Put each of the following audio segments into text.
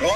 Giro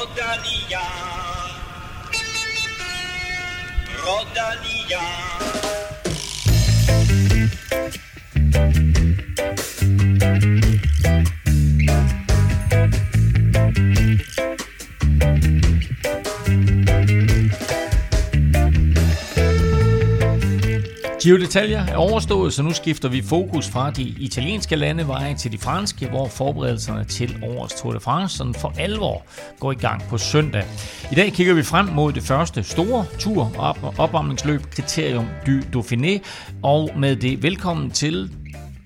d'Italia er overstået, så nu skifter vi fokus fra de italienske landeveje til de franske, hvor forberedelserne til årets Tour de France sådan for alvor går i gang på søndag. I dag kigger vi frem mod det første store tur- og opvarmningsløb, Criterium du Dauphiné, og med det velkommen til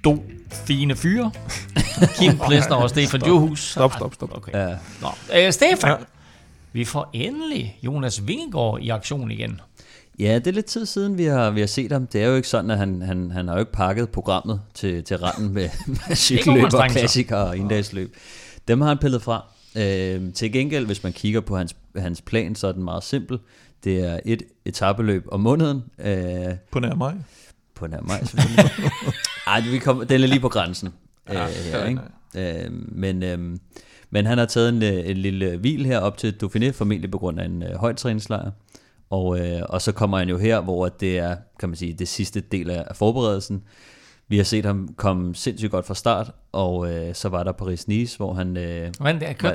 Dauphine Fyre, Kim Plesner og Stefan Djurhus. Stop. Okay. Stefan, vi får endelig Jonas Vingegaard i aktion igen. Ja, det er lidt tid siden, vi har set ham. Det er jo ikke sådan, at han har jo ikke pakket programmet til randen med cykelløb og klassikere og endagsløb. Dem har han pillet fra. Til gengæld, hvis man kigger på hans plan, så er den meget simpel. Det er et etapeløb om måneden. På nær maj, selvfølgelig. Ej, den er lige på grænsen. Men han har taget en lille hvil her op til Dauphiné, formentlig på grund af en højtræningslejr. Og så kommer han jo her, hvor det er, kan man sige, det sidste del af forberedelsen. Vi har set ham komme sindssygt godt fra start, og så var der Paris-Nice, hvor han... kørte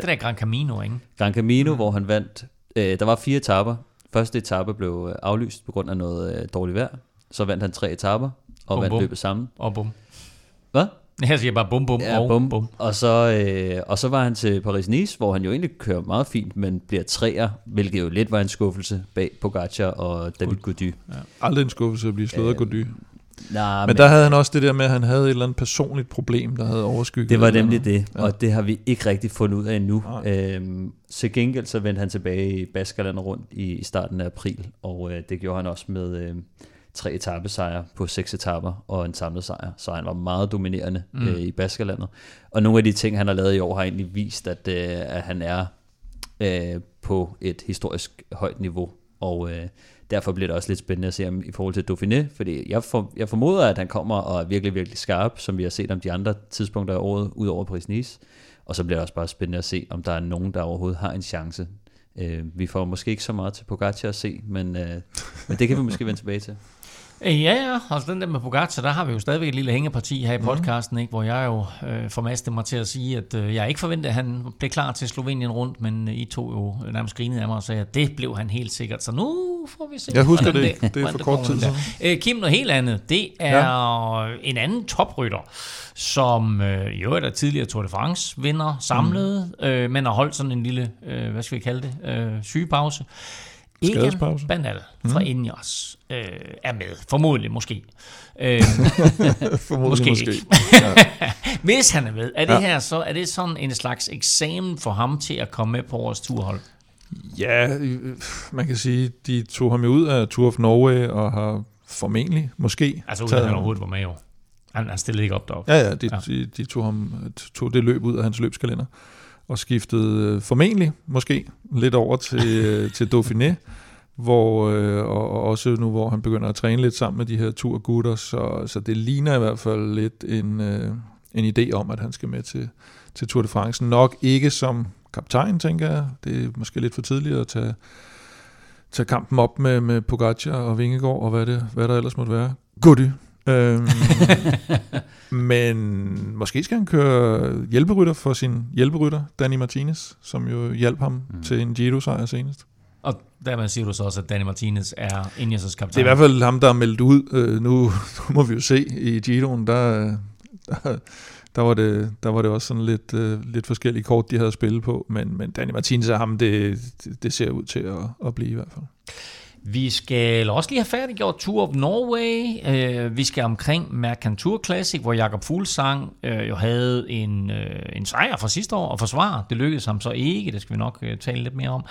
det der Gran Camino, ikke? Gran Camino, hvor han vandt. Der var 4 etaper. Første etape blev aflyst på grund af noget dårligt vejr. Så vandt han 3 etaper, og vandt løbet sammen. Og bum. Hvad? Jeg siger bare bum, bum, ja, og bum. Bum. Og så var han til Paris-Nice, hvor han jo egentlig kører meget fint, men bliver 3'er, hvilket jo lidt var en skuffelse bag Pogačar og David Gody. Ja. Aldrig en skuffelse at blive slået af Gody. Men der havde han også det der med, at han havde et eller andet personligt problem, der havde overskygget. Det var nemlig det, og det har vi ikke rigtig fundet ud af endnu. Så gengæld så vendte han tilbage i Baskerland Rundt i starten af april, og det gjorde han også med... 3 etapesejre på 6 etaper og en samlet sejr, så han var meget dominerende i Baskerlandet. Og nogle af de ting, han har lavet i år, har egentlig vist, at han er på et historisk højt niveau, og derfor bliver det også lidt spændende at se ham i forhold til Dauphiné, fordi jeg formoder, at han kommer og er virkelig, virkelig skarp, som vi har set om de andre tidspunkter i året, ud over Paris-Nice, og så bliver det også bare spændende at se, om der er nogen, der overhovedet har en chance. Vi får måske ikke så meget til Pogačar at se, men det kan vi måske vende tilbage til. Ja, altså den der med Pogačar, der har vi jo stadigvæk et lille hængeparti her i podcasten, ikke, hvor jeg jo formastede mig til at sige, at jeg ikke forventede, at han blev klar til Slovenien Rundt, men I to jo nærmest grinede af mig og sagde, at det blev han helt sikkert, så nu får vi se. Jeg husker det, det er for kort tid siden. Kim, noget helt andet, det er en anden toprytter, som jo er tidligere Tour de France vinder samlet, men har holdt sådan en lille, hvad skal vi kalde det, sygepause. Egan Bernal fra Ineos er med. Formodentlig, måske. Formodentlig, måske. Hvis han er med, er det her så, er det sådan en slags eksamen for ham til at komme med på vores turhold? Ja, man kan sige, de tog ham ud af Tour of Norway og har formentlig, måske... Altså uden at han overhovedet var med, jo. Han stillede ikke op deroppe. Ja, de tog det løb ud af hans løbskalender. Og skiftede formentlig, måske, lidt over til Dauphiné, hvor, og også nu, hvor han begynder at træne lidt sammen med de her turgutter, så det ligner i hvert fald lidt en idé om, at han skal med til Tour de France. Nok ikke som kaptajn, tænker jeg. Det er måske lidt for tidligt at tage kampen op med Pogačar og Vingegaard, og hvad der ellers måtte være. Gody! Men måske skal han køre hjælperytter for sin hjælperytter Danny Martinez, som jo hjalp ham til en Giro-sejr senest. Og dermed siger du så også, at Danny Martinez er Ineos' kaptajn. Det er i hvert fald ham, der er meldt ud. Nu må vi jo se i Giroen, der var det også sådan lidt forskellige kort, de havde spillet på. Men Danny Martinez er ham, det ser ud til at blive i hvert fald. Vi skal også lige have færdiggjort Tour of Norway. Vi skal omkring MercanTour Classic, hvor Jakob Fuglsang jo havde en sejr fra sidste år og forsvar. Det lykkedes ham så ikke, det skal vi nok tale lidt mere om.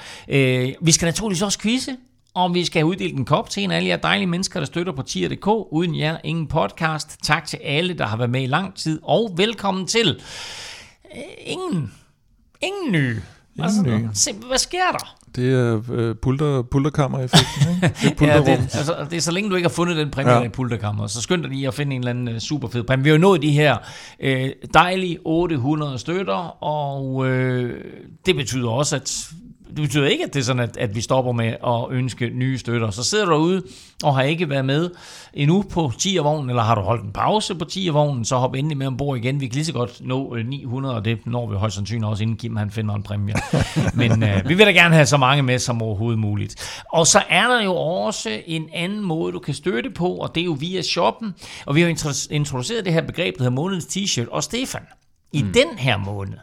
Vi skal naturligvis også quizze, og vi skal have uddelt en kop til en af alle jer dejlige mennesker, der støtter på tier.dk. Uden jer, ingen podcast. Tak til alle, der har været med i lang tid, og velkommen til ingen nye. Altså, hvad sker der? Det er pulterkammer-effekten, ikke? Det er pulterrum. Det er så længe du ikke har fundet den præmie i pulterkammer, så skynd dig lige at finde en eller anden super fed præmie. Vi har jo nået de her dejlige 800 støtter, og det betyder også, at det betyder ikke, at det er sådan, at vi stopper med at ønske nye støtter. Så sidder du derude og har ikke været med endnu på 10'ervognen, eller har du holdt en pause på 10'ervognen, så hop endelig med ombord igen. Vi kan lige så godt nå 900, og det når vi højst sandsynligt også, inden Kim han finder en præmie. Men vi vil da gerne have så mange med som overhovedet muligt. Og så er der jo også en anden måde, du kan støtte på, og det er jo via shoppen. Og vi har introduceret det her begreb, der hedder månedens t-shirt. Og Stefan, i den her måned,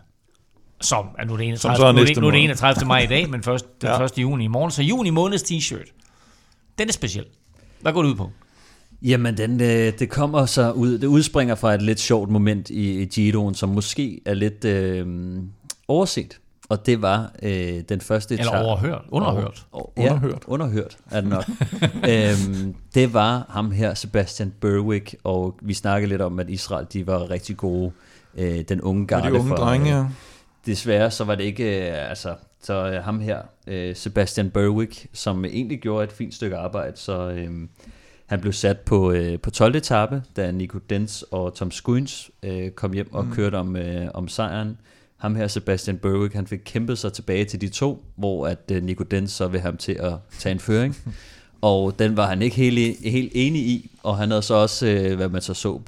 som er nu det 31. maj i dag, men først den 1. juni i morgen. Så juni måneds t-shirt, den er speciel. Hvad går det ud på? Jamen, det kommer så ud. Det udspringer fra et lidt sjovt moment i Giroen, som måske er lidt overset. Og det var den første etape. Eller underhørt er det nok. Det var ham her, Sebastian Berwick, og vi snakkede lidt om, at Israel, de var rigtig gode. Den unge garde. De unge drenge, ja. Desværre så var det ikke, så ham her, Sebastian Berwick, som egentlig gjorde et fint stykke arbejde, så han blev sat på 12. etape, da Nico Denz og Tom Skuins kom hjem og kørte om sejren. Ham her, Sebastian Berwick, han fik kæmpet sig tilbage til de to, hvor at Nico Denz så ville ham til at tage en føring, og den var han ikke helt enig i, og han havde så også, hvad man så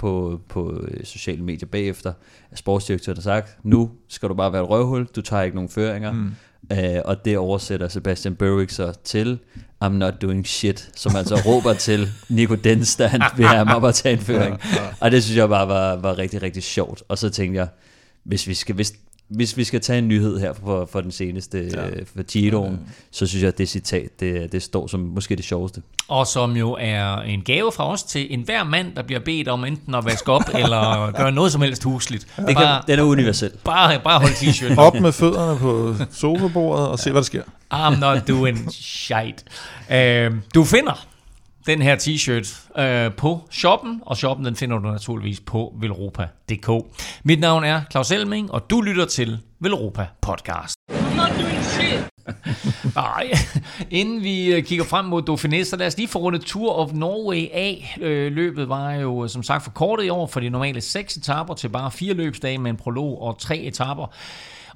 på sociale medier bagefter, sportsdirektøren har sagt, nu skal du bare være et røvhul, du tager ikke nogen føringer, og det oversætter Sebastian Berwick så til, I'm not doing shit, som altså råber til Nico Denz, da han vil have ham op og tage en føring, og det synes jeg bare var rigtig, rigtig sjovt, og så tænkte jeg, hvis vi skal tage en nyhed her for den seneste for Giroen, så synes jeg, at det citat, det står som måske det sjoveste. Og som jo er en gave fra os til enhver mand, der bliver bedt om enten at vaske op eller gøre noget som helst husligt. Den er universel. Bare hold t-shirten. Op med fødderne på sofabordet og se, hvad der sker. I'm not doing shit. Du finder den her t-shirt på shoppen, og shoppen den finder du naturligvis på velropa.dk. Mit navn er Claus Elming, og du lytter til Velropa Podcast. Inden vi kigger frem mod Dauphiné, så lad os lige få rundet Tour of Norway af. Løbet var jo som sagt forkortet i år fra de normale 6 etaper til bare 4 løbsdage med en prolog og 3 etaper.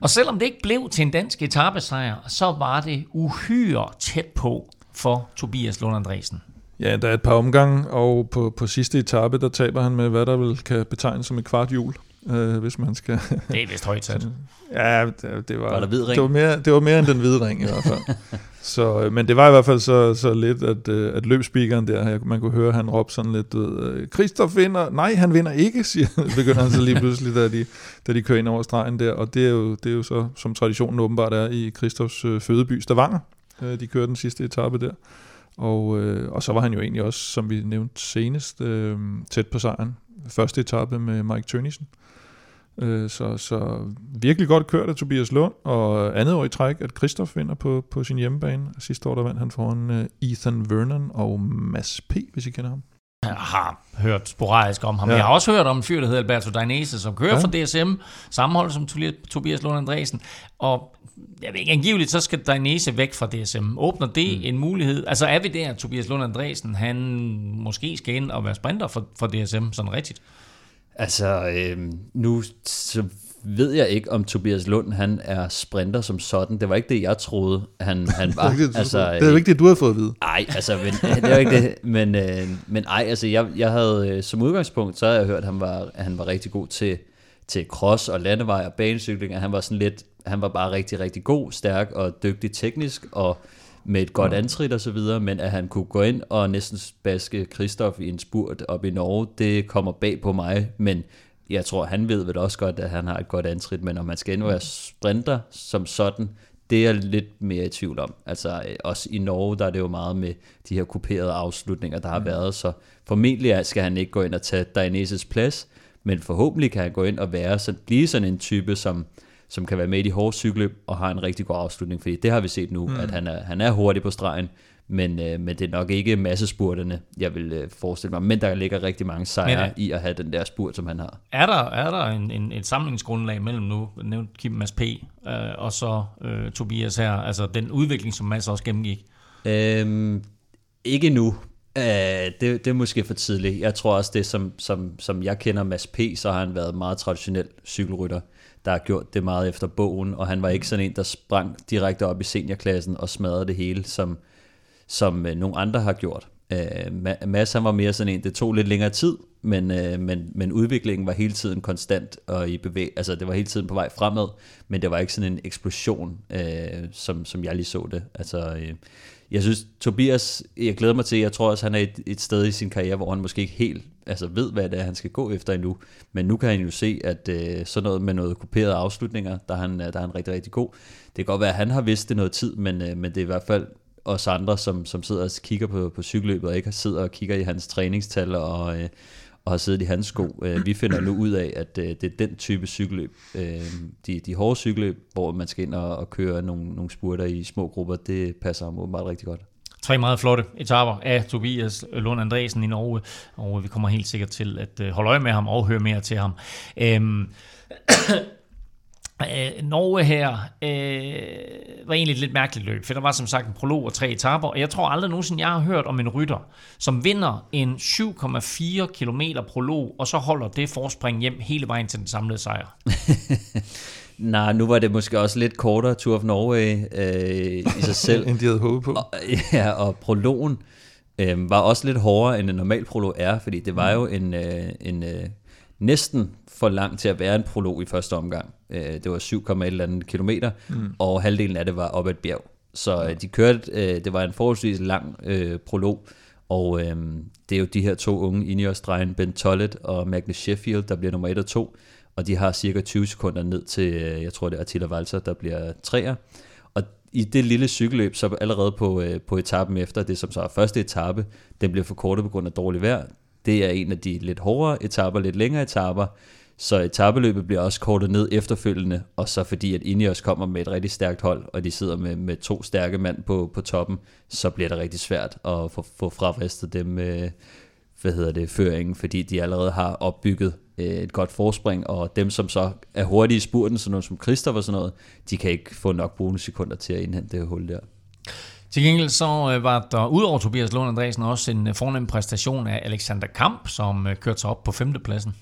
Og selvom det ikke blev til en dansk etapesejr, så var det uhyre tæt på for Tobias Lund Andresen. Ja, der er et par omgange, og på sidste etape, der taber han med, hvad der vel kan betegnes som et kvarthjul, hvis man skal... Det er vist højt sat. Ja, det var mere end den hvide ring i hvert fald. Så, men det var i hvert fald så lidt, at løbspeakeren der, man kunne høre, han råbte sådan lidt, Kristoff vinder, nej, han vinder ikke, begynder han så lige pludselig, da de kører ind over stregen der, og det er jo så, som traditionen åbenbart er i Kristoffs fødeby, Stavanger, de kører den sidste etape der. Og så var han jo egentlig også, som vi nævnte senest, tæt på sejren. Første etape med Mike Tønnesen. Så virkelig godt kørt af Tobias Lund, og andet år i træk, at Kristoff vinder på sin hjemmebane. Sidste år der vandt han foran Ethan Vernon og Mads P., hvis I kender ham. Jeg har hørt sporadisk om ham. Ja. Jeg har også hørt om en fyr, der hedder Alberto Dainese, som kører for DSM, sammenholdet som Tobias Lund Andresen, og jeg ved ikke, angiveligt så skal Dainese væk fra DSM. Åbner det en mulighed? Altså er vi der, at Tobias Lund Andresen, han måske skal ind og være sprinter for DSM, sådan rigtigt? Altså, nu så ved jeg ikke, om Tobias Lund, han er sprinter som sådan. Det var ikke det, jeg troede, han var. Det er ikke det, du har fået at vide. Nej, altså, men, det var ikke det. Men jeg havde som udgangspunkt, så havde jeg hørt, at han var rigtig god til cross og landevej og banecykling, og han var bare rigtig, rigtig god, stærk og dygtig teknisk, og med et godt antrit og så videre, men at han kunne gå ind og næsten baske Kristoff i en spurt op i Norge, det kommer bag på mig, men jeg tror, han ved vel også godt, at han har et godt antrit, men om man skal endnu være sprinter som sådan, det er jeg lidt mere i tvivl om. Altså også i Norge, der er det jo meget med de her kuperede afslutninger, der har været, så formentlig skal han ikke gå ind og tage Dainases plads, men forhåbentlig kan han gå ind og blive sådan en type, som kan være med i de hårde cykeløb og har en rigtig god afslutning, fordi det har vi set nu, at han er hurtig på stregen, men det er nok ikke massespurterne, jeg vil forestille mig, men der ligger rigtig mange sejre i at have den der spurt, som han har. Er der et samlingsgrundlag mellem nu, nævnte Kim Mads P., og så Tobias her, altså den udvikling, som Mads også gennemgik? Ikke nu. Det er måske for tidligt. Jeg tror også, det som jeg kender Mads P., så har han været meget traditionel cykelrytter. der har gjort det meget efter bogen, og han var ikke sådan en, der sprang direkte op i seniorklassen og smadrede det hele, som nogle andre har gjort. Mads han var mere sådan en, det tog lidt længere tid, men udviklingen var hele tiden konstant og i bevæg, altså det var hele tiden på vej fremad, men det var ikke sådan en eksplosion, som jeg lige så det. Altså, jeg synes, Tobias, jeg glæder mig til, jeg tror også, han er et sted i sin karriere, hvor han måske ikke helt ved, hvad det er, han skal gå efter endnu, men nu kan han jo se, at sådan noget med noget kuperede afslutninger, der er han rigtig, rigtig god. Det kan godt være, at han har vidst det noget tid, men det er i hvert fald os andre, som sidder og kigger på cykelløbet, og ikke sidder og kigger i hans træningstal og har siddet i hans sko. Vi finder nu ud af, at det er den type cykelløb, de hårde cykelløb, hvor man skal ind og køre nogle spurter i små grupper, det passer ham åbenbart rigtig godt. 3 meget flotte etaper af Tobias Lund Andresen i Norge, og vi kommer helt sikkert til at holde øje med ham og høre mere til ham. Norge her var egentlig et lidt mærkeligt løb, for der var som sagt en prolog og 3 etaper, og jeg tror aldrig nogensinde, jeg har hørt om en rytter, som vinder en 7,4 km prolog, og så holder det forspring hjem hele vejen til den samlede sejr. Nej, nu var det måske også lidt kortere Tour of Norway i sig selv. End de havde håbet på. Og prologen var også lidt hårdere, end en normal prolog er, fordi det var jo en næsten for langt til at være en prolog i første omgang. Det var 7,1 kilometer, og halvdelen af det var op ad et bjerg. Så de kørte, det var en forholdsvis lang prolog, og det er jo de her 2 unge Ineos-drenge, Ben Tollett og Magnus Sheffield, der bliver nummer 1 og 2, og de har cirka 20 sekunder ned til, jeg tror det er Attila Walter, der bliver 3'er. Og i det lille cykelløb, så allerede på etappen efter, det som så er første etape, den bliver forkortet på grund af dårligt vejr. Det er en af de lidt hårdere etaper, lidt længere etaper, så etapeløbet bliver også kortet ned efterfølgende, og så fordi at Ineos kommer med et rigtig stærkt hold, og de sidder med 2 stærke mand på toppen, så bliver det rigtig svært at få fravristet dem, føringen, fordi de allerede har opbygget et godt forspring, og dem som så er hurtige i spurten, sådan noget som Christoph og sådan noget, de kan ikke få nok bonussekunder til at indhente det hul der. Til gengæld så var der udover Tobias Lund Andresen også en fornem præstation af Alexander Kamp, som kørte sig op på 5. pladsen.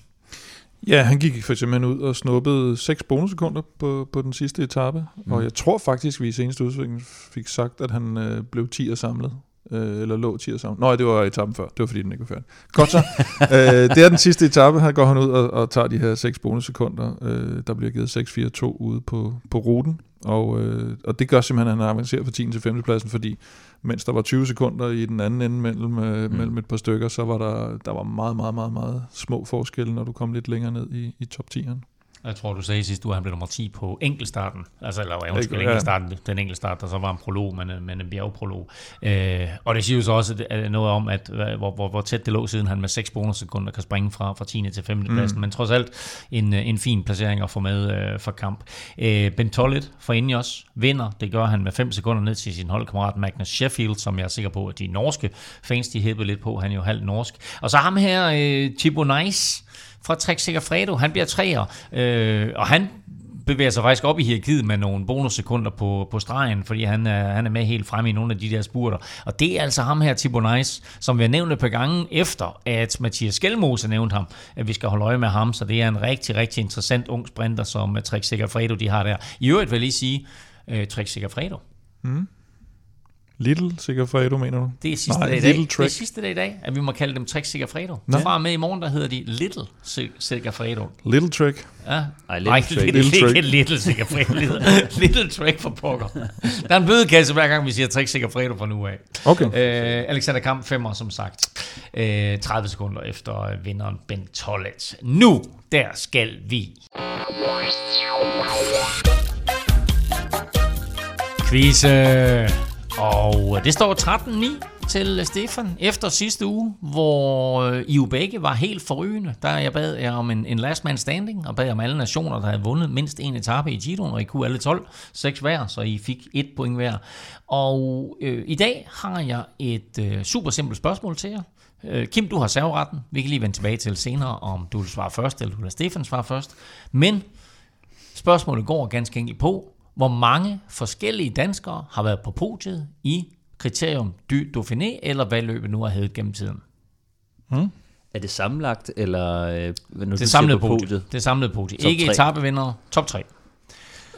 Ja, han gik for eksempel ud og snuppede 6 bonussekunder på den sidste etape, og jeg tror faktisk, vi i seneste udsving fik sagt, at han blev 10'er samlet. Eller lå 10'er samlet. Nej, det var etappen før. Det var fordi, den ikke var færdig. Godt så. Det er den sidste etape. Her går han ud og tager de her 6 bonussekunder. Der bliver givet 6-4-2 ude på ruten. Og det gør simpelthen, at han avancerer fra 10. til 5. pladsen, fordi mens der var 20 sekunder i den anden ende mellem et par stykker, så var der var meget, meget, meget, meget små forskelle, når du kom lidt længere ned i top 10'eren. Jeg tror, du sagde sidst, at han blev nummer 10 på enkeltstarten. Altså, den enkeltstart, der så var en prolog, men en bjergeprolog. Og det siger jo så også noget om, at hvor tæt det lå, siden han med 6 bonussekunder kan springe fra 10. til 5. pladsen. Men trods alt en fin placering at få med for Kamp. Ben Tollett fra Ineos vinder. Det gør han med 5 sekunder ned til sin holdkammerat Magnus Sheffield, som jeg er sikker på, at de norske fans, de hæppede lidt på. Han er jo halvt norsk. Og så ham her, Thibaut Neis, fra Trek-Segafredo, han bliver 3'er, og han bevæger sig faktisk op i hierarkiet med nogle bonussekunder på stregen, fordi han er med helt fremme i nogle af de der spurter. Og det er altså ham her, Thibaut Neis, som vi har nævnt et par gange efter, at Mathias Gjelmose nævnte ham, at vi skal holde øje med ham, så det er en rigtig, rigtig interessant ung sprinter, som Trek-Segafredo de har der. I øvrigt vil jeg lige sige, Trek-Segafredo. Lidl-Trek, mener du? Det er sidste dag i dag, at vi må kalde dem Trek-Segafredo. Så fra med i morgen, der hedder de Lidl-Trek. Lidl-Trek? Ja. Nej, ikke Lidl-Trek. Lidl-Trek for pokker. Der er en bødekasse hver gang, vi siger Trek-Segafredo fra nu af. Okay. Alexander Kamp, 5'er som sagt. 30 sekunder efter vinderen Ben Tollett. Nu, der skal vi... Kvise... Og det står 13-9 til Stefan efter sidste uge, hvor I jo begge var helt forrygende. Der bad jeg om en last man standing, og bad om alle nationer, der havde vundet mindst en etape i Giroen, og I kunne alle 12, 6 hver, så I fik 1 point hver. Og i dag har jeg et super simpelt spørgsmål til jer. Kim, du har serveretten. Vi kan lige vende tilbage til senere, om du vil svare først, eller du vil Stefan svare først. Men spørgsmålet går ganske enkelt på, hvor mange forskellige danskere har været på podiet i Criterium du Dauphiné, eller hvad løbet nu har heddet gennem tiden? Er det sammenlagt, eller det samlede podiet? Det samlede podiet. Ikke etapevindere, top 3.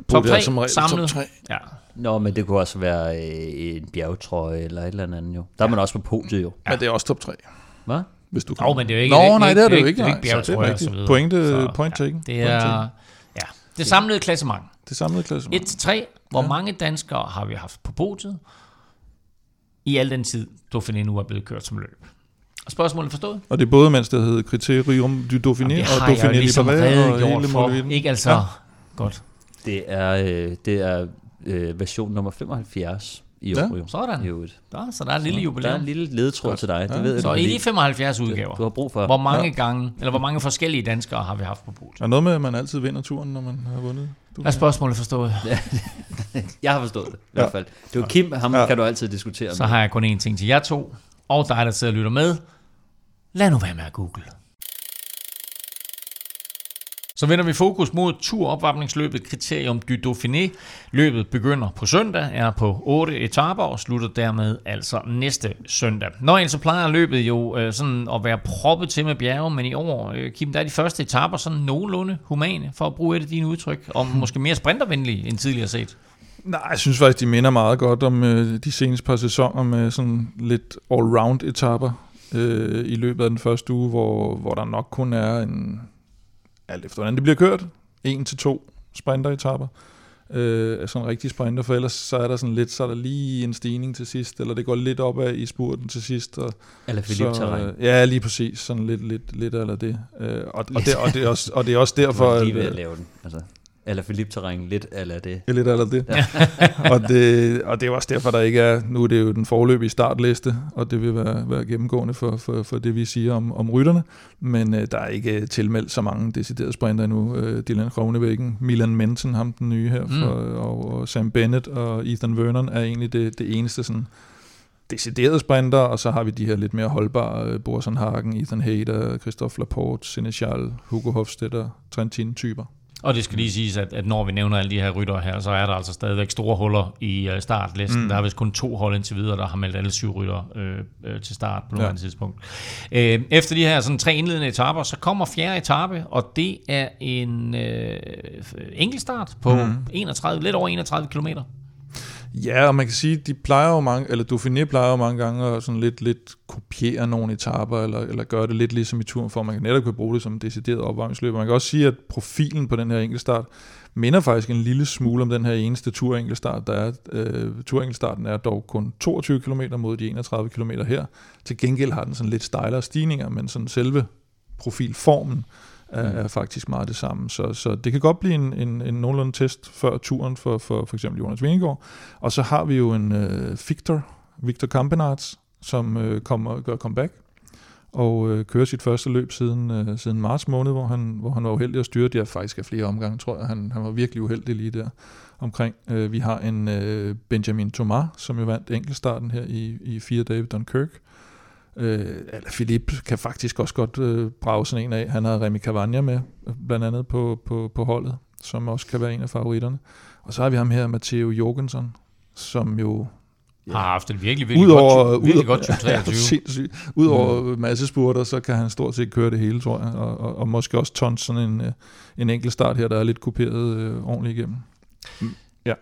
Top 3 samlet. Top 3. Ja. Nå, men det kunne også være en bjergetrøje eller et eller andet jo. Der er man også på podiet jo. Ja. Men det er også top 3. Hvad? Hvis du kan. Nå, men det er jo ikke. Nå, nej, det er det jo ikke. Det er ikke bjergetrøje og så videre. Point taken. Det er det samlede klassement. 1-3. Hvor mange danskere har vi haft på podiet i al den tid, Dauphiné nu er blevet kørt som løb? Og spørgsmålet forstået? Og det er både, mens det hedder Criterium du Dauphiné og Dauphiné ligesom og hele ikke altså ja. Godt. Det er, version nummer 75 i år. Ja. Sådan. Så der er en lille jubilæum. Der er en lille ledetråd til dig. Ja. Det ved så jeg. I de 75 udgaver, du har brug for. Hvor mange gange, eller hvor mange forskellige danskere har vi haft på bordet? Er noget med, at man altid vinder turen, når man har vundet? Er spørgsmålet forstået? Jeg har forstået det, i hvert fald. Det var Kim, ham kan du altid diskutere med. Så har jeg kun én ting til jer to, og dig, der sidder og lytter med. Lad nu være med at google. Så vender vi fokus mod turopvarmningsløbet Criterium du Dauphiné. Løbet begynder på søndag, er på 8 etaper og slutter dermed altså næste søndag. Nå, så plejer løbet jo sådan at være proppet til med bjerge, men i år, Kim, der er de første etaper sådan nogenlunde humane, for at bruge et af dine udtryk, og måske mere sprintervenlige end tidligere set. Nej, jeg synes faktisk, de minder meget godt om de seneste par sæsoner med sådan lidt all-round etaper i løbet af den første uge, hvor der nok kun er en... alt efter hvordan det bliver kørt, 1-2 sprinteretapper, sådan rigtig sprinter, for ellers så er der sådan lidt, så er der lige en stigning til sidst, eller det går lidt opad i spurten til sidst. Eller Philippe-terræn. Ja, lige præcis, sådan lidt eller det. Og det er også derfor... Du er lige ved at lave den, altså. Eller Philippe-terræn, lidt eller det. Ja, lidt eller det. Ja. og det er også derfor, der ikke er... Nu er det jo den foreløbige startliste, og det vil være gennemgående for det, vi siger om rytterne. Men der er ikke tilmeldt så mange deciderede sprinter endnu. Dylan Groenewegen, Milan Mensen, ham den nye her, og Sam Bennett og Ethan Vernon er egentlig det eneste sådan... deciderede sprinter, og så har vi de her lidt mere holdbare Boasson Hagen, Ethan Hayter, Christophe Laporte, Senechal, Hugo Hofstetter, Trentin-typer. Og det skal lige siges, at når vi nævner alle de her ryttere her, så er der altså stadigvæk store huller i startlisten. Der er vist kun 2 hold indtil videre, der har meldt alle 7 ryttere til start på nuværende tidspunkt. Efter de her sådan 3 indledende etaper, så kommer 4. etape, og det er en enkeltstart på 31, lidt over 31 kilometer. Ja, og man kan sige, at Dauphiné plejer jo mange gange at sådan lidt kopiere nogle etaper, eller gøre det lidt ligesom i turen, for man kan netop kunne bruge det som en decideret opvarmningsløb. Man kan også sige, at profilen på den her enkeltstart minder faktisk en lille smule om den her eneste turenkeltstart, der er. Turenkeltstarten er dog kun 22 km mod de 31 km her. Til gengæld har den sådan lidt stejlere stigninger, men sådan selve profilformen er faktisk meget det samme. Så det kan godt blive en nogenlunde test før turen for eksempel Jonas Vingegaard. Og så har vi jo en Victor Campenarts, som gør comeback og kører sit første løb siden marts måned, hvor han var uheldig at styre. Det er faktisk af flere omgange, tror jeg. Han var virkelig uheldig lige der omkring. Vi har en Benjamin Thomas, som jo vandt enkeltstarten her i 4 dage ved Dunkirk. Philippe kan faktisk også godt brage sådan en af. Han har Remy Cavagna med, blandt andet på holdet, som også kan være en af favoritterne. Og så har vi ham her, Matteo Jorgensen, som jo... har haft en virkelig godt 2023. Udover masse spurter, så kan han stort set køre det hele, tror jeg. Og måske også tons sådan en enkelt start her, der er lidt kopieret ordentligt igennem. Ja.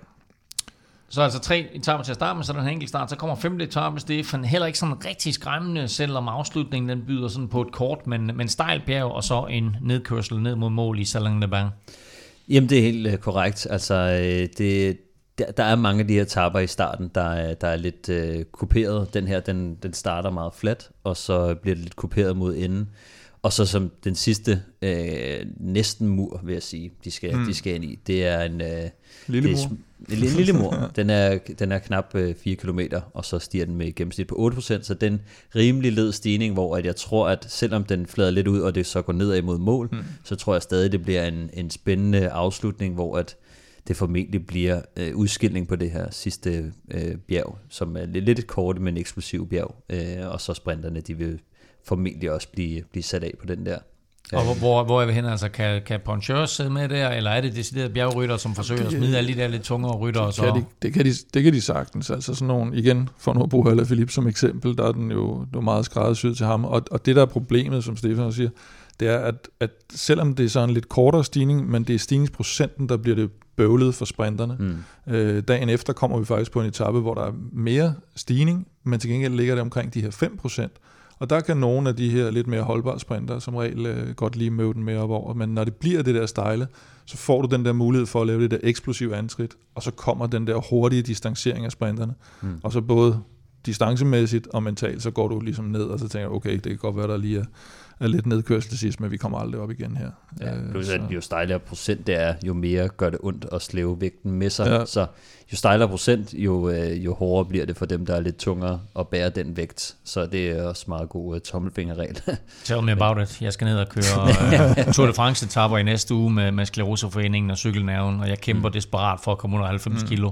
Så altså 3 etaper til at starte med, så den her enkelt start, så kommer 5. etape, Stefan. Heller ikke sådan rigtig skræmmende, selvom afslutningen den byder sådan på et kort, men stejl bjerg, og så en nedkørsel ned mod mål i Salon-les-Bains. Jamen det er helt korrekt. Altså der er mange af de her etaper i starten, der er lidt kuperet. Den her, den starter meget flat, og så bliver det lidt kuperet mod enden. Og så som den sidste næsten mur, vil jeg sige, de skal ind i. Det er en... lille mur. Den er knap 4 km, og så stiger den med gennemsnit på 8%, så den rimelig led stigning, hvor at jeg tror, at selvom den flader lidt ud, og det så går nedad imod mål, så tror jeg stadig, det bliver en spændende afslutning, hvor at det formentlig bliver udskilning på det her sidste bjerg, som er lidt et kort, men eksplosiv bjerg, og så sprinterne, de vil formentlig også blive sat af på den der. Og hvor jeg vil hen, altså kan poncheurs sidde med der, eller er det deciderede bjergrytter, som forsøger at smide alle de der lidt tungere rytter? Det kan de sagtens, altså sådan nogen, igen, for nu at bruge Alaphilippe som eksempel, der er den jo meget skræddersyet til ham, og det der er problemet, som Stefan siger, det er, at selvom det er sådan en lidt kortere stigning, men det er stigningsprocenten, der bliver det bøvlet for sprinterne. Dagen efter kommer vi faktisk på en etape, hvor der er mere stigning, men til gengæld ligger det omkring de her 5%, og der kan nogle af de her lidt mere holdbare sprinter som regel godt lige møde den mere op over, men når det bliver det der stejle, så får du den der mulighed for at lave det der eksplosive antrit, og så kommer den der hurtige distancering af sprinterne, og så både distancemæssigt og mentalt, så går du ligesom ned, og så tænker okay, det kan godt være, der lige er lidt nedkørsel til sidst, men vi kommer aldrig op igen her. Ja, plus at jo stejlere procent det er, jo mere gør det ondt at slæve vægten med sig, så jo stejlere procent, jo hårdere bliver det for dem, der er lidt tungere at bære den vægt, så det er også meget god tommelfingerregel. Tell me about it. Jeg skal ned og køre Tour de France etaper i næste uge med Skleroseforeningen og cykelnerven, og jeg kæmper desperat for at komme under 90 kilo,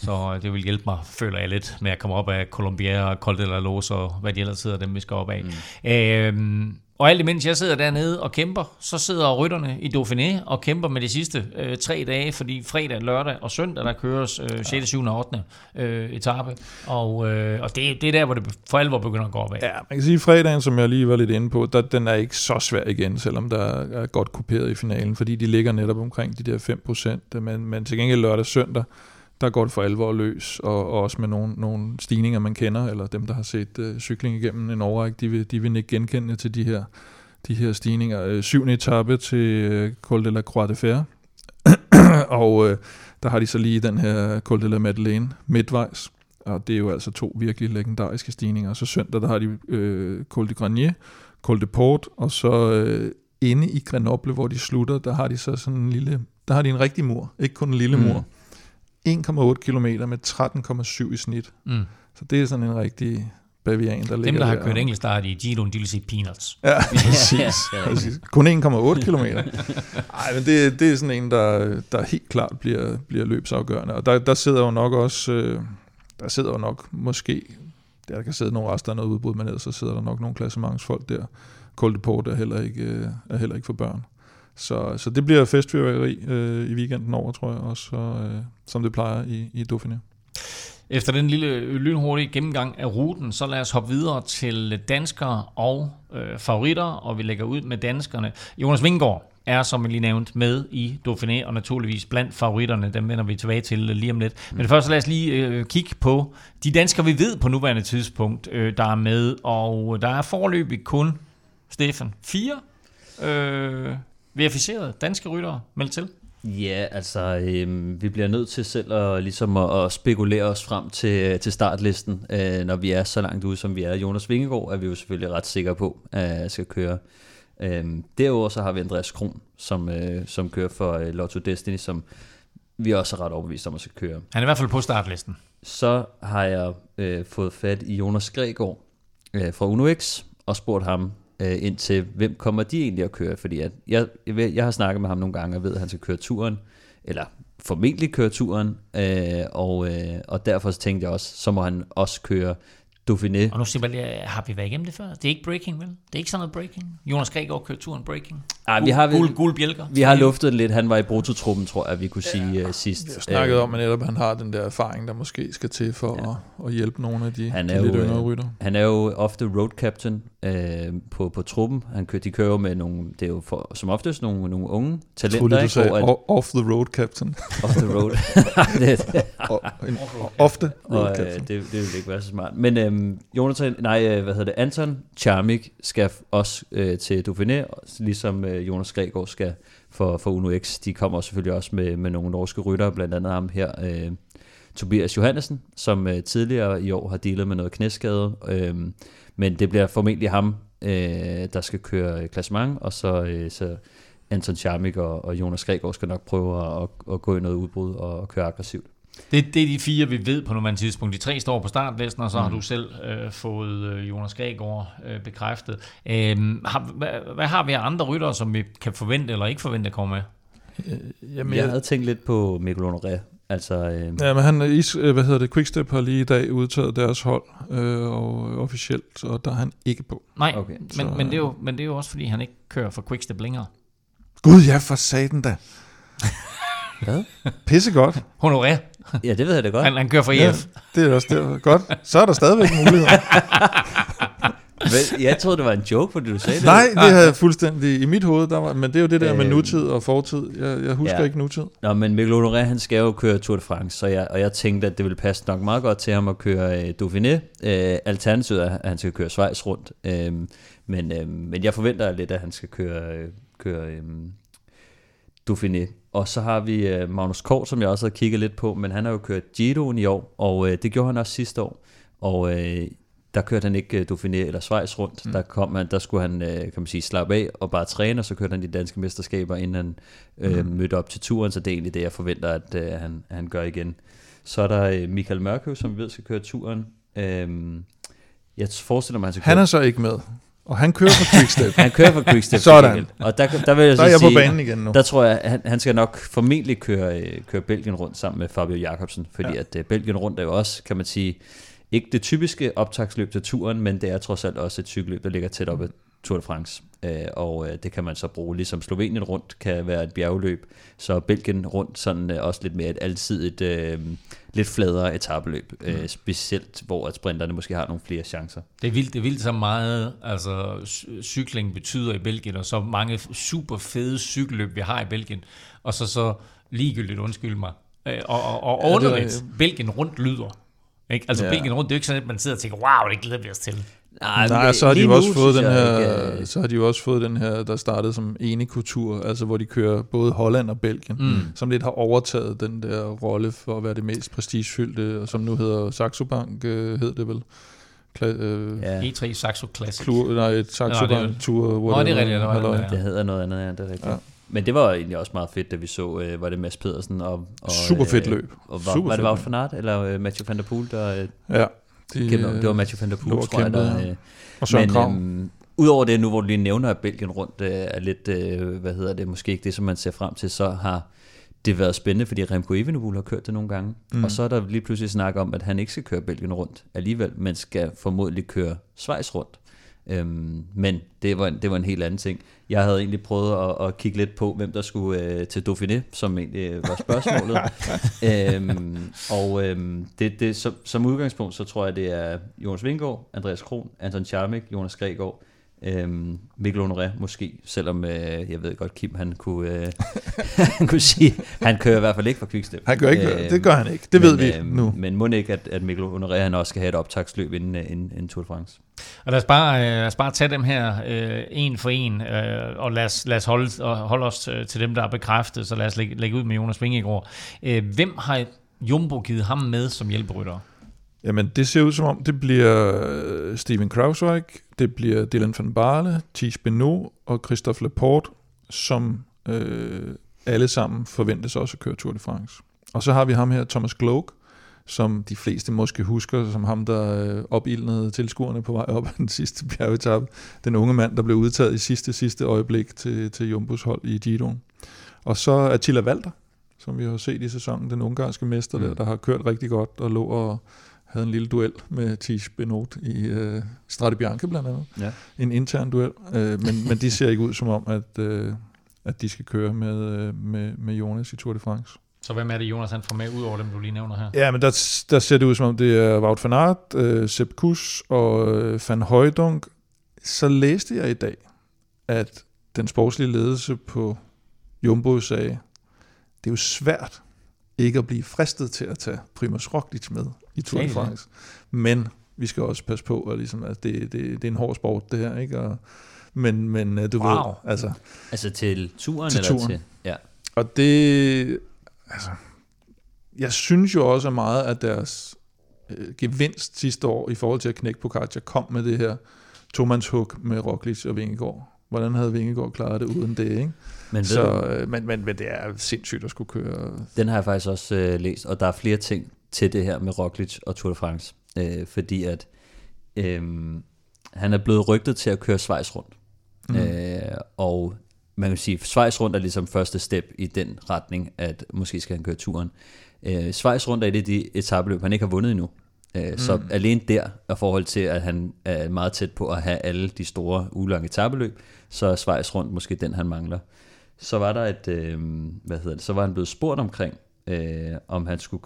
så det vil hjælpe mig, føler jeg lidt, med at komme op af Colombia og Col de la Loz og hvad de ellers sidder, dem vi skal op af. Og alt imens jeg sidder dernede og kæmper, så sidder rytterne i Dauphiné og kæmper med de sidste 3 dage, fordi fredag, lørdag og søndag, der køres 6., 7. og 8. etape, og det er der, hvor det for alvor begynder at gå opad. Ja, man kan sige, fredagen, som jeg lige var lidt inde på, den er ikke så svær igen, selvom der er godt kuperet i finalen, fordi de ligger netop omkring de der 5%, men til gengæld lørdag og søndag, der går det for alvor løs, og også med nogle stigninger, man kender, eller dem, der har set cykling igennem en årrække, de vil ikke genkende til de her stigninger. 7. etape til Col de la Croix de Fer, og der har de så lige den her Col de la Madeleine midtvejs, og det er jo altså 2 virkelig legendariske stigninger. Så søndag, der har de Col de Granier, Col de Port, og så inde i Grenoble, hvor de slutter, der har de så sådan en lille, der har de en rigtig mur, ikke kun en lille mur, 1,8 kilometer med 13,7 i snit. Så det er sådan en rigtig bavian, der ligger. Dem, der har kørt enkeltstart i Giroen, de vil sige peanuts. Ja, præcis. Kun 1,8 kilometer. Ej, men det er sådan en, der helt klart bliver løbsafgørende. Og der sidder jo nok også, måske, der kan sidde nogle rester af noget udbrud, men ellers så sidder der nok nogle klassementsfolk der. Col de Port er heller ikke for børn. Så det bliver festfyrværkeri i weekenden over, tror jeg også, som det plejer i Dauphiné. Efter den lille lynhurtige gennemgang af ruten, så lad os hoppe videre til danskere og favoritter, og vi lægger ud med danskerne. Jonas Vingegaard er, som vi lige nævnte, med i Dauphiné, og naturligvis blandt favoritterne. Dem vender vi tilbage til lige om lidt. Men først så lad os lige kigge på de danskere, vi ved på nuværende tidspunkt, der er med, og der er foreløbig kun, Stefan, 4 verificerede danske ryttere meldt til? Ja, altså vi bliver nødt til selv at spekulere os frem til startlisten, når vi er så langt ude, som vi er. Jonas Vingegaard er vi jo selvfølgelig ret sikre på, at skal køre. Derudover så har vi Andreas Kron, som kører for Lotto Destiny, som vi også er ret overbevist om at skal køre. Han er i hvert fald på startlisten. Så har jeg fået fat i Jonas Gregaard fra Uno-X og spurgt ham, indtil hvem kommer de egentlig at køre, fordi at jeg har snakket med ham nogle gange og ved, at han skal køre turen, eller formentlig køre turen, og derfor tænkte jeg også, så må han også køre Dauphiné. Og nu siger jeg, har vi været igennem det før? Det er ikke breaking, vel? Det er ikke sådan noget breaking? Jonas Gregaard kører turen breaking? Ej, gule bjælker? Vi har luftet den lidt. Han var i brutotruppen, tror jeg, vi kunne sige sidst. Vi har snakket om, at netop han har den der erfaring, der måske skal til for at hjælpe nogle af de lidt yngre rytter. Han er jo ofte road captain på truppen. De kører jo med nogle, det er jo for, som oftest nogle unge talenter. Jeg troede, du sagde off the road captain. Off the road. Ofte road captain. Det ville ikke være så smart. Men Anton Charmig skal også til Dauphiné, ligesom Jonas Gregaard skal for Uno-X. De kommer selvfølgelig også med nogle norske ryttere, blandt andet ham her, Tobias Johannesen, som tidligere i år har dealet med noget knæskade, men det bliver formentlig ham, der skal køre klassement, og så Anton Charmig og Jonas Gregaard skal nok prøve at gå i noget udbrud og køre aggressivt. Det er de 4, vi ved på nuværende tidspunkt. De 3 står på startlisten, og så har du selv fået Jonas Gregaard bekræftet. Hvad har vi af andre ryttere, som vi kan forvente eller ikke forvente at komme med? Jeg havde tænkt lidt på Mikkel Honoré, Altså, Ja, men han Quick-Step har lige i dag udtaget deres hold og officielt, og der er han ikke på. Nej, okay. Men det er jo også fordi han ikke kører for Quick-Step længere. Gud, ja, for satan da. Hvad? Pissegodt. Honoré. Ja, det ved jeg da godt. Han kører for EF. Ja, det er også det. Godt. Så er der stadigvæk muligheder. Jeg troede, det var en joke, fordi du sagde det. Nej, det havde jeg fuldstændig i mit hoved. Der var, men det er jo det der med nutid og fortid. Jeg husker ikke nutid. Nå, men Mikkel Honoré, han skal jo køre Tour de France, og jeg tænkte, at det ville passe nok meget godt til ham at køre Dauphiné. Alternativet er, at han skal køre Schweiz Rundt. Men jeg forventer lidt, at han skal køre Dauphiné. Og så har vi Magnus Kort, som jeg også har kigget lidt på, men han har jo kørt Giroen i år, og det gjorde han også sidste år. Og der kørte han ikke Dauphiné eller Schweiz Rundt. Der skulle han, kan man sige, slappe af og bare træne, og så kørte han de danske mesterskaber, inden han mødte op til turen, så det er egentlig det, jeg forventer, at han gør igen. Så er der Michael Mørkøv, som vi ved skal køre turen. Jeg forestiller mig, han er så ikke med. Og han kører for Quick-Step. Han kører for Quick-Step. Sådan. Og der vil jeg så sige, der er jeg på banen igen nu. Der tror jeg, han skal nok formentlig køre Belgien rundt sammen med Fabio Jakobsen, fordi at Belgien rundt er jo også, kan man sige, ikke det typiske optagsløb til turen, men det er trods alt også et cykelløb, der ligger tæt op ad Tour de France. Og det kan man så bruge, ligesom Slovenien rundt kan være et bjergeløb, så Belgien rundt sådan også lidt mere et alsidigt, lidt fladere etapeløb, specielt hvor at sprinterne måske har nogle flere chancer. Det er vildt så meget, altså cykling betyder i Belgien, og så mange super fede cykelløb vi har i Belgien, og så ligegyldigt, undskyld mig, og ordentligt Belgien rundt lyder. Ikke? Altså Belgien rundt, det er ikke sådan, at man sidder og tænker, wow, det glæder vi os til. Nej, så har de jo også fået den her, der startede som enekultur, altså hvor de kører både Holland og Belgien, som lidt har overtaget den der rolle for at være det mest prestigefyldte, og som nu hedder Saxo Bank, hed det vel? E3 Saxo Classic. Et Saxo Bank Tour. Nå, det er rigtigt, det hedder noget andet, ja, det er rigtigt. Ja. Men det var egentlig også meget fedt, da vi så, var det Mads Pedersen og super fedt løb. Og var det Wout van Aert, eller Mathieu van der Poel, der... Ja. Det var Mathieu van der Poel, tror jeg, der, og Søren Krav. Udover det nu, hvor du lige nævner, at Belgien rundt er lidt, måske ikke det, som man ser frem til, så har det været spændende, fordi Remco Evenepoel har kørt det nogle gange. Og så er der lige pludselig snak om, at han ikke skal køre Belgien rundt alligevel, men skal formodentlig køre Schweiz rundt. Men det var en helt anden ting. Jeg havde egentlig prøvet at kigge lidt på, hvem der skulle til Dauphiné, som egentlig var spørgsmålet. Som udgangspunkt, så tror jeg, det er Jonas Vingegaard, Andreas Kron, Anton Charmig, Jonas Gregaard, Mikkel Honoré måske, selvom jeg ved godt, Kim han kunne sige, han kører i hvert fald ikke for Quick-Step. Han gør ikke, det gør han ikke, det ved vi nu. Men må ikke, at Mikkel Honoré han også skal have et optagsløb inden Tour de France. Og lad os bare tage dem her en for en, og lad os holde os til dem, der er bekræftet, så lad os lægge ud med Jonas Vingegaard. Hvem har Jumbo givet ham med som hjælperytter? Jamen, det ser ud som om, det bliver Steven Krauswijk, det bliver Dylan van Baarle, Tish Benoit og Christophe Laporte, som alle sammen forventes også at køre Tour de France. Og så har vi ham her, Thomas Gloag, som de fleste måske husker, som ham, der opildnede tilskuerne på vej op af den sidste bjergetappe. Den unge mand, der blev udtaget i sidste øjeblik til Jumbos hold i Giroen. Og så Attila Valter, som vi har set i sæsonen, den ungarske mester, der har kørt rigtig godt og lå og havde en lille duel med Tish Benoit i Strade Bianche blandt andet. Ja. En intern duel. Men de ser ikke ud som om, at de skal køre med Jonas i Tour de France. Så hvem er det, Jonas han får med, ud over dem, du lige nævner her? Ja, men der ser det ud som om, det er Wout van Aert, Sepp Kuss og Van Hooijdonk. Så læste jeg i dag, at den sportslige ledelse på Jumbo sagde, det er jo svært ikke at blive fristet til at tage Primož Roglič med i Tour de France. Men vi skal også passe på, at, ligesom, at det er en hård sport, det her. Ikke? Og, men du ved... Altså til turen? Til turen. Eller til, ja. Og det... Altså, jeg synes jo også meget, at deres gevinst sidste år i forhold til at knække Pogačar kom med det her tomandshug med Roglič og Vingegaard. Hvordan havde Vingegaard klaret det uden det, ikke? Men det er sindssygt at skulle køre. Den har jeg faktisk også læst, og der er flere ting til det her med Roglič og Tour de France, fordi at han er blevet rygtet til at køre Schweiz rundt, og man kan sige, at Schweiz rundt er ligesom første step i den retning, at måske skal han køre turen. Schweiz Rundt er det de etapeløb, han ikke har vundet endnu. Så alene der, i forhold til, at han er meget tæt på at have alle de store ugelange etapeløb, så er Schweiz Rundt måske den, han mangler. Så var der et, så var han blevet spurgt omkring, om han skulle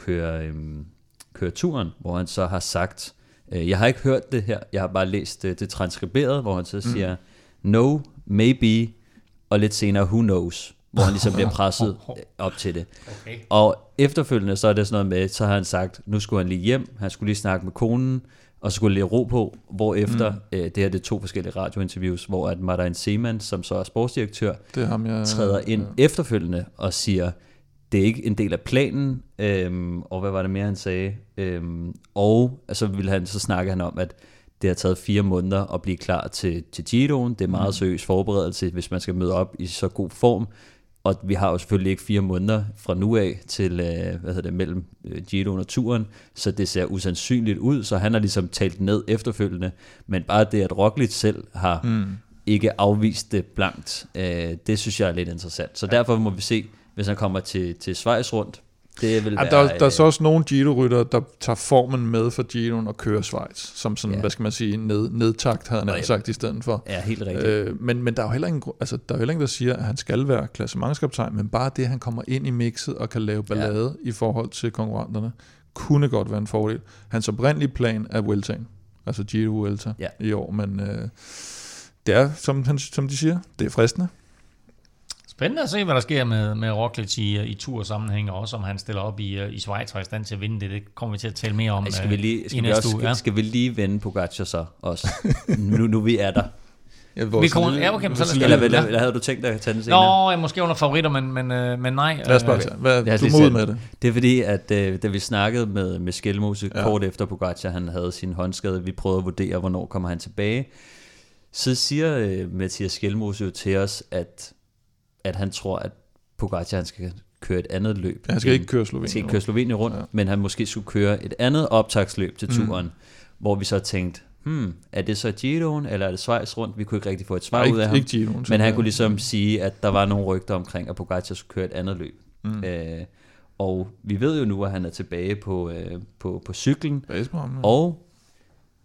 køre turen, hvor han så har sagt, jeg har ikke hørt det her, jeg har bare læst det transkriberet, hvor han så siger, no, maybe, og lidt senere, who knows, hvor han ligesom bliver presset op til det. Okay. Og efterfølgende, så er det sådan noget med, så har han sagt, nu skulle han lige hjem, han skulle lige snakke med konen, og så skulle lige ro på, hvorefter det her det to forskellige radiointerviews, hvor at Martin Seemann, som så er sportsdirektør, det er ham, jeg, træder ind efterfølgende og siger, det er ikke en del af planen, og hvad var det mere, han sagde? Og altså ville han, så snakke han om, at det har taget 4 måneder at blive klar til Giroen. Det er meget seriøs forberedelse, hvis man skal møde op i så god form. Og vi har jo selvfølgelig ikke 4 måneder fra nu af til, mellem Giroen og turen, så det ser usandsynligt ud, så han har ligesom talt ned efterfølgende. Men bare det, at Roglič selv har ikke afvist det blankt, det synes jeg er lidt interessant. Så derfor må vi se, hvis han kommer til Schweiz Rundt. Det vil være, der er så også nogle Giro-ryttere, der tager formen med for Giroen og kører Schweiz, som sådan, hvad skal man sige, nedtakt, havde han sagt i stedet for. Ja, helt rigtigt. Men der er jo heller ingen, der siger, at han skal være klassementskaptajn, men bare det, han kommer ind i mixet og kan lave ballade i forhold til konkurrenterne, kunne godt være en fordel. Hans oprindelige plan er Vueltaen, altså Giro-Vuelta i år, men det er, som de siger, det er fristende. Spændende at se, hvad der sker med Roglič i tursammenhæng, og også om han stiller op i Schweiz og er i stand til at vinde det. Det kommer vi til at tale mere om i næste uge. Skal vi lige vende Pogačar så også, nu vi er der? Eller havde du tænkt dig at tage den senere? Nå, jeg måske under favoritter, men nej. Lad os bare du må ud med det. Det er fordi, at da vi snakkede med Skelmose kort efter Pogačar, han havde sin håndskade, vi prøvede at vurdere, hvornår kommer han tilbage. Så siger Mathias Skelmose jo til os, at han tror, at Pogačar skal køre et andet løb. Han skal ikke køre Slovenien rundt, men han måske skulle køre et andet optagsløb til turen, hvor vi så tænkte, er det så Giroen, eller er det Schweiz rundt? Vi kunne ikke rigtig få et svar ud af ham. Giroen, men han kunne ligesom sige, at der var nogle rygter omkring, at Pogačar skulle køre et andet løb. Og vi ved jo nu, at han er tilbage på cyklen. Og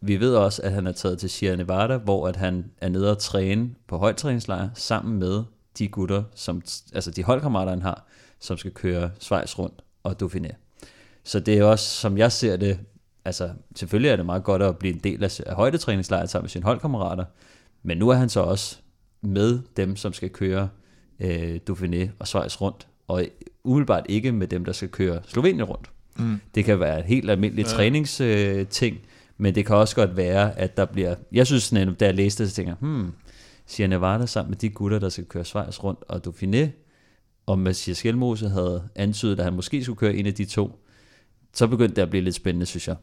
vi ved også, at han er taget til Sierra Nevada, hvor at han er nede og træne på højtræningslejr sammen med de gutter, de holdkammerater, han har, som skal køre Schweiz Rundt og Dauphiné. Så det er også, som jeg ser det, selvfølgelig er det meget godt at blive en del af højdetræningslejret sammen med sine holdkammerater, men nu er han så også med dem, som skal køre Dauphiné og Schweiz Rundt, og umiddelbart ikke med dem, der skal køre Slovenien rundt. Det kan være en helt almindelig træningsting, men det kan også godt være, at der bliver, jeg synes, da jeg læste det, så tænker Sierra Nevada sammen med de gutter, der skal køre Schweiz Rundt og Dauphiné, og Mathias Skelmose havde antydet, at han måske skulle køre en af de to, så begyndte det at blive lidt spændende, synes jeg.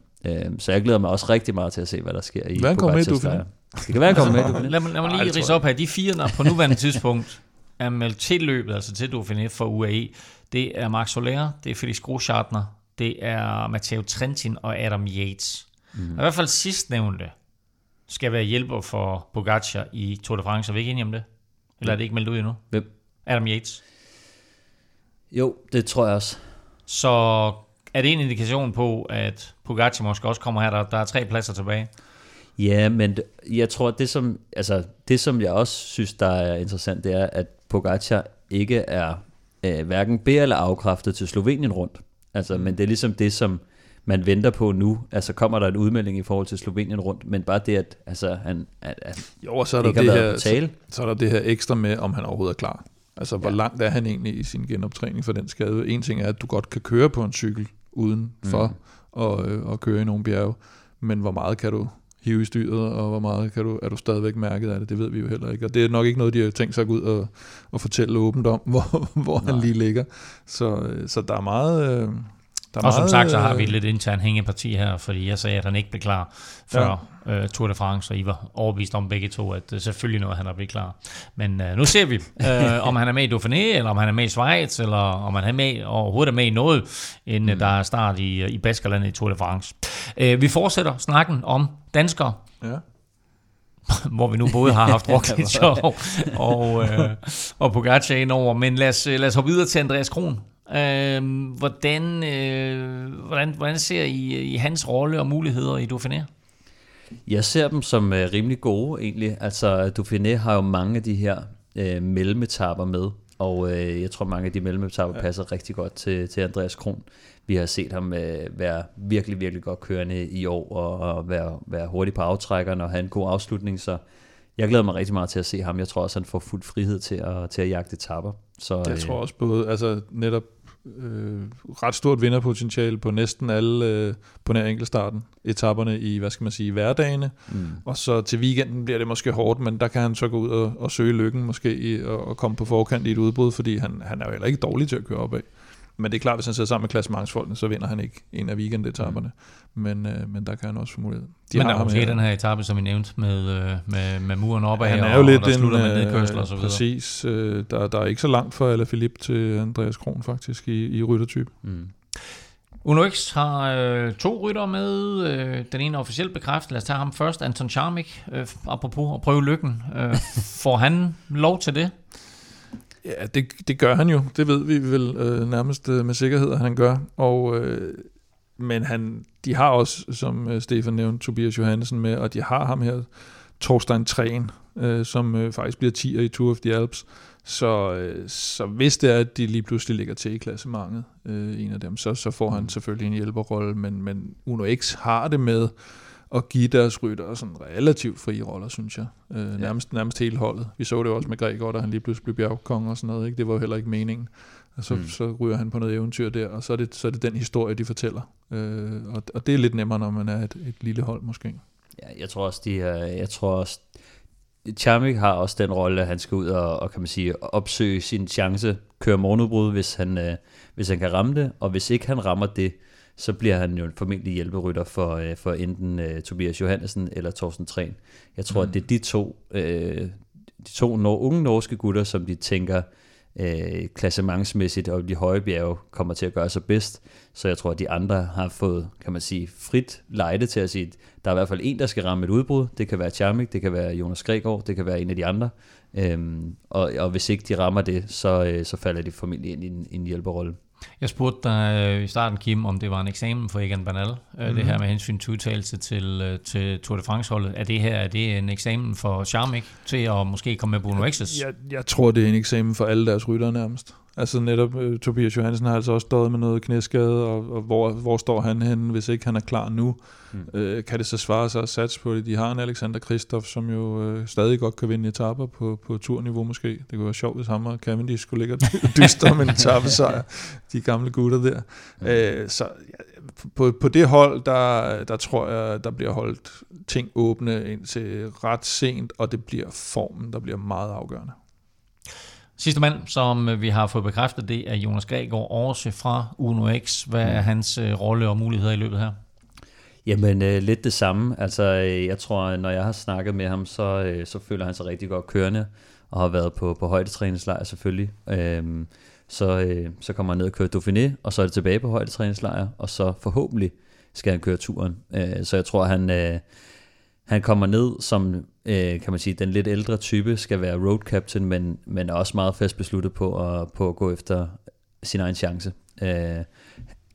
Så jeg glæder mig også rigtig meget til at se, hvad der sker i Pogačars lejr. Det kan være, komme med Dauphiné. Lad mig lige ridse op her. De 4, der på nuværende tidspunkt er meldt til løbet, altså til Dauphiné for UAE, det er Marc Soler, det er Felix Großschartner, det er Matteo Trentin og Adam Yates. Og i hvert fald sidstnævnte skal være hjælper for Pogačar i Tour de France. Er vi ikke enige om det? Eller er det ikke meldt ud endnu? Hvem? Adam Yates. Jo, det tror jeg også. Så er det en indikation på, at Pogačar måske også kommer her? Der er 3 pladser tilbage. Ja, men jeg tror, det som jeg også synes, der er interessant, det er, at Pogačar ikke er hverken B eller afkræftet til Slovenien rundt. Men det er ligesom det, som man venter på nu, kommer der en udmelding i forhold til Slovenien rundt, men bare det, at han ikke har været på tale. Så er der det her ekstra med, om han overhovedet er klar. Hvor langt er han egentlig i sin genoptræning for den skade? En ting er, at du godt kan køre på en cykel uden for at køre i nogle bjerge, men hvor meget kan du hive i styret, og hvor meget er du stadigvæk mærket af det? Det ved vi jo heller ikke, og det er nok ikke noget, de har tænkt sig at gå ud og fortælle åbent om, hvor han lige ligger. Så der er meget... Og som sagt, så har vi lidt intern hængeparti her, fordi jeg sagde, at han ikke blev klar før Tour de France, og I var overbevist om begge to, at selvfølgelig noget, han er blevet klar. Men nu ser vi, om han er med i Dauphiné, eller om han er med i Schweiz, eller om han er med, overhovedet er med i noget, inden der er start i Baskerland i Tour de France. Vi fortsætter snakken om danskere, hvor vi nu både har haft Roglič og Pogačar indover, men lad os hoppe videre til Andreas Kron. Hvordan ser I hans rolle og muligheder i Dauphiné? Jeg ser dem som rimelig gode egentlig. Altså Dauphiné har jo mange af de her mellemetapper med, og jeg tror mange af de mellemetapper passer rigtig godt til Andreas Kron. Vi har set ham være virkelig, virkelig godt kørende i år, og være hurtig på aftrækkerne og have en god afslutning, så jeg glæder mig rigtig meget til at se ham. Jeg tror også, han får fuld frihed til at jagte etapper. Så jeg tror også både, altså netop ret stort vinderpotentiale på næsten alle, på nær enkeltstarten, etaperne i, hverdagene, og så til weekenden bliver det måske hårdt, men der kan han så gå ud og søge lykken måske, og komme på forkant i et udbrud, fordi han er jo heller ikke dårlig til at køre opad. Men det er klart, hvis han sidder sammen med klassementsfolkene, så vinder han ikke en af weekendetaperne. Men der kan han også få mulighed. Men der er måske den her etape, som I nævnte, med muren op ad her, og der slutter med nedkørsler og så videre. Præcis. Der er ikke så langt fra Alaphilippe til Andreas Kron faktisk i ryttertype. Mm. Uno-X har to rytter med. Den ene officielt bekræftet. Lad os tage ham først. Anton Charmig, apropos at prøve lykken. Får han lov til det? Ja, det gør han jo. Det ved vi vel nærmest med sikkerhed, at han gør. Men de har også, som Stefan nævnte, Tobias Johannesen med, og de har ham her, Torstein Træen, som faktisk bliver 10'er i Tour of the Alps. Så hvis det er, at de lige pludselig ligger til i klassementet, en af dem, så får han selvfølgelig en hjælperrolle, men Uno-X har det med og give deres rytter sådan relativt frie roller, synes jeg. Nærmest hele holdet. Vi så det også med Gregaard, da han lige pludselig blev bjergkonge og sådan noget. Ikke? Det var jo heller ikke meningen. Og så ryger han på noget eventyr der, og så er det den historie, de fortæller. Og det er lidt nemmere, når man er et lille hold måske. Ja, jeg tror også Charmig har også den rolle, at han skal ud og kan man sige, opsøge sin chance, køre morgenudbrud, hvis han kan ramme det, og hvis ikke han rammer det, så bliver han jo formentlig hjælperytter for enten Tobias Johannesen eller Torsten Træn. Jeg tror, at det er de to unge norske gutter, som de tænker klassementsmæssigt og de høje bjerge kommer til at gøre sig bedst. Så jeg tror, at de andre har fået, kan man sige, frit lejde til at sige, at der er i hvert fald en, der skal ramme et udbrud. Det kan være Charmig, det kan være Jonas Gregaard, det kan være en af de andre. Og hvis ikke de rammer det, så falder de formentlig ind i en hjælperrolle. Jeg spurgte dig i starten, Kim, om det var en eksamen for Egan Bernal, det her med hensyn til udtalelse til Tour de France-holdet. Er det en eksamen for Charmig til at måske komme med på Uno-X's? Jeg tror, det er en eksamen for alle deres ryttere nærmest. Altså netop Tobias Johansen har altså også stået med noget knæskade, og hvor står han henne, hvis ikke han er klar nu? Kan det så svare sig at satse på det? De har en Alexander Kristoff, som jo stadig godt kan vinde etapper på turniveau måske. Det kunne være sjovt, hvis ham og Cavendish skulle ligge og dyste om en etappesejr, de gamle gutter der. Så på det hold, der tror jeg, der bliver holdt ting åbne indtil ret sent, og det bliver formen, der bliver meget afgørende. Sidste mand, som vi har fået bekræftet, det er Jonas Gregaard Aarse fra Uno-X. Hvad er hans rolle og muligheder i løbet her? Jamen lidt det samme. Altså, jeg tror, når jeg har snakket med ham, så føler han sig rigtig godt kørende og har været på højdetræningslejr selvfølgelig. Så kommer han ned og kører Dauphiné, og så er det tilbage på højdetræningslejr, og så forhåbentlig skal han køre turen. Så jeg tror, han kommer ned som, kan man sige, den lidt ældre type, skal være road captain, men er også meget fast besluttet på at gå efter sin egen chance.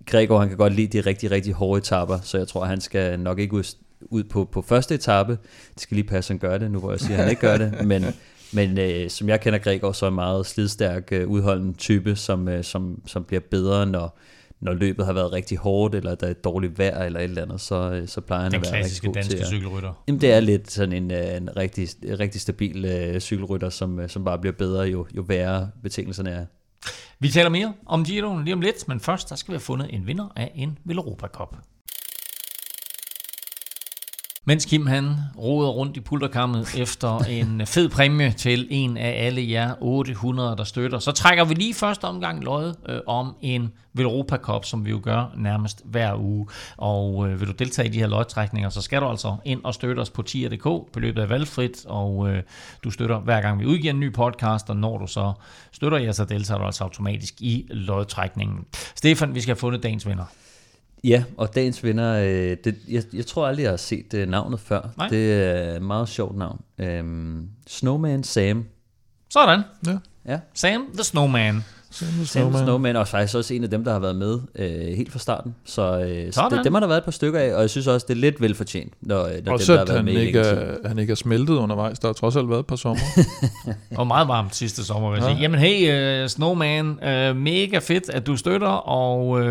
Gregor, han kan godt lide de rigtig, rigtig hårde etapper, så jeg tror, han skal nok ikke ud på første etape. Det skal lige passe, han gør det, nu hvor jeg siger, han ikke gør det. Men som jeg kender Gregor, så er en meget slidstærk, udholden type, som bliver bedre, når løbet har været rigtig hårdt, eller der er et dårligt vejr, eller et eller andet, så plejer han at være rigtig god til. Den klassiske danske cykelrytter. Jamen, det er lidt sådan en rigtig, rigtig stabil cykelrytter, som bare bliver bedre, jo værre betingelserne er. Vi taler mere om Giroen lige om lidt, men først der skal vi have fundet en vinder af en Villeuropa Cup. Mens Kim han roder rundt i pulterkammet efter en fed præmie til en af alle jer 800, der støtter, så trækker vi lige første omgang løjet om en Villeuropa Cup, som vi jo gør nærmest hver uge. Og vil du deltage i de her lodtrækninger, så skal du altså ind og støtte os på tier.dk. Beløbet er valgfrit, og du støtter hver gang vi udgiver en ny podcast, og når du så støtter jer, så deltager du altså automatisk i lodtrækningen. Stefan, vi skal have fundet dagens vinder. Ja, og dagens vinder, jeg tror aldrig, jeg har set navnet før. Nej. Det er et meget sjovt navn. Snowman Sam. Sådan. Ja. Sam the Snowman. Snowman, og faktisk også en af dem, der har været med helt fra starten. Så det, dem har der været et par stykker af, og jeg synes også, det er lidt velfortjent, når og dem, der har været med ikke han ikke er smeltet undervejs. Der har trods alt været et par sommer. Og meget varmt sidste sommer, vil jeg sige. Jamen hey, Snowman, mega fedt, at du støtter, og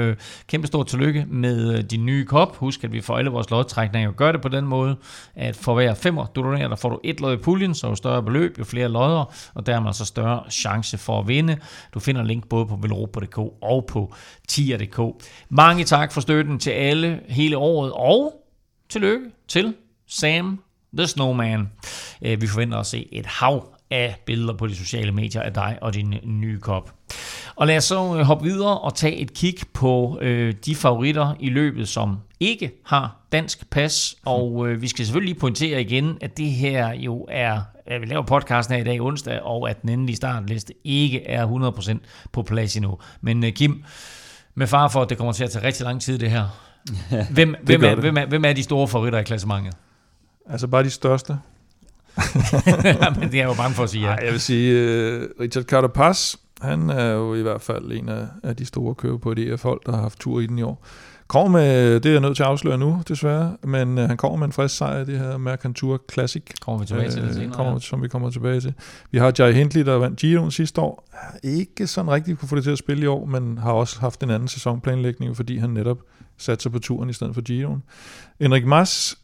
kæmpe stort tillykke med din nye kop. Husk, at vi får alle vores lodtrækninger og gør det på den måde, at for hver femmer, du donerer, der får du et lod i puljen, så jo større beløb, jo flere lodder, og dermed så større chance for at vinde. Du finder link både på velropa.dk og på tier.dk. Mange tak for støtten til alle hele året, og tillykke til Sam the Snowman. Vi forventer at se et hav af billeder på de sociale medier af dig og din nye kop. Og lad os så hoppe videre og tage et kig på de favoritter i løbet, som ikke har dansk pas. Og vi skal selvfølgelig lige pointere igen, at det her jo er... Vi laver podcasten her i dag onsdag, og at den endelige startliste ikke er 100% på plads endnu. Men Kim, med far for, at det kommer til at tage rigtig lang tid, det her. Hvem er de store favoritter i klassementet? Altså bare de største. Men det er jo bange for at sige, ja. Ej, jeg vil sige, Richard Carapaz, han er jo i hvert fald en af de store kører på et EF-hold, der har haft tur i den i år. Kommer med, det er jeg nødt til at afsløre nu, desværre, men han kommer med en frisk sejr i det her MercanTour Classic. Kommer vi tilbage til det senere, som vi kommer tilbage til. Vi har Jai Hindley, der vandt Giroen sidste år. Ikke sådan rigtig kunne få det til at spille i år, men har også haft en anden sæsonplanlægning, fordi han netop satte sig på turen i stedet for Giroen. Enric Mas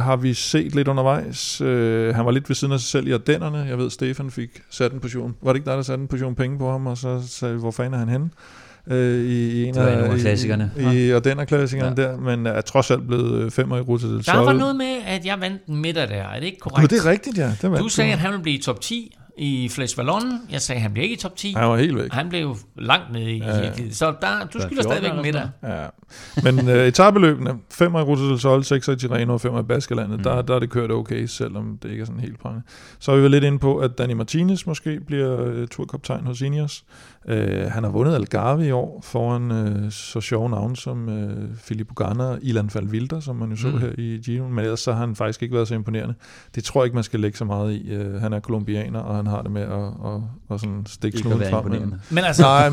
har vi set lidt undervejs. Han var lidt ved siden af sig selv i Ardennerne. Jeg ved, Stefan fik sat en portion. Var det ikke dig, der satte en portion penge på ham, og så sagde vi, hvor fanden er han henne? I klassikerne. Og den af klassikerne der, men er trods alt blevet femmer i Ruta del Sol. Der var noget med, at jeg vandt en middag der, er det ikke korrekt? Jo, det er rigtigt, ja. Du sagde, at han ville blive i top 10 i Flesh Wallon. Jeg sagde, at han blev ikke i top 10. Han var helt væk. Han blev jo langt nede i hierarkiet. Så du skylder stadigvæk en middag. Ja. Men etabeløbene, femmer i Ruta del Sol, sekser i Tirreno og femmer i Baskerlandet, der er det kørt okay, selvom det ikke er sådan helt prangende. Så er vi lidt inde på, at Danny Martinez måske bliver turkaptajn hos Ineos. Han har vundet Algarve i år foran så sjove navne som Filippo Ganna og Ilan van Wilder, som man jo så her i Gino, men ellers så har han faktisk ikke været så imponerende. Det tror jeg ikke, man skal lægge så meget i. Han er colombianer, og han har det med at sådan stikke snuden frem. Men altså, nej,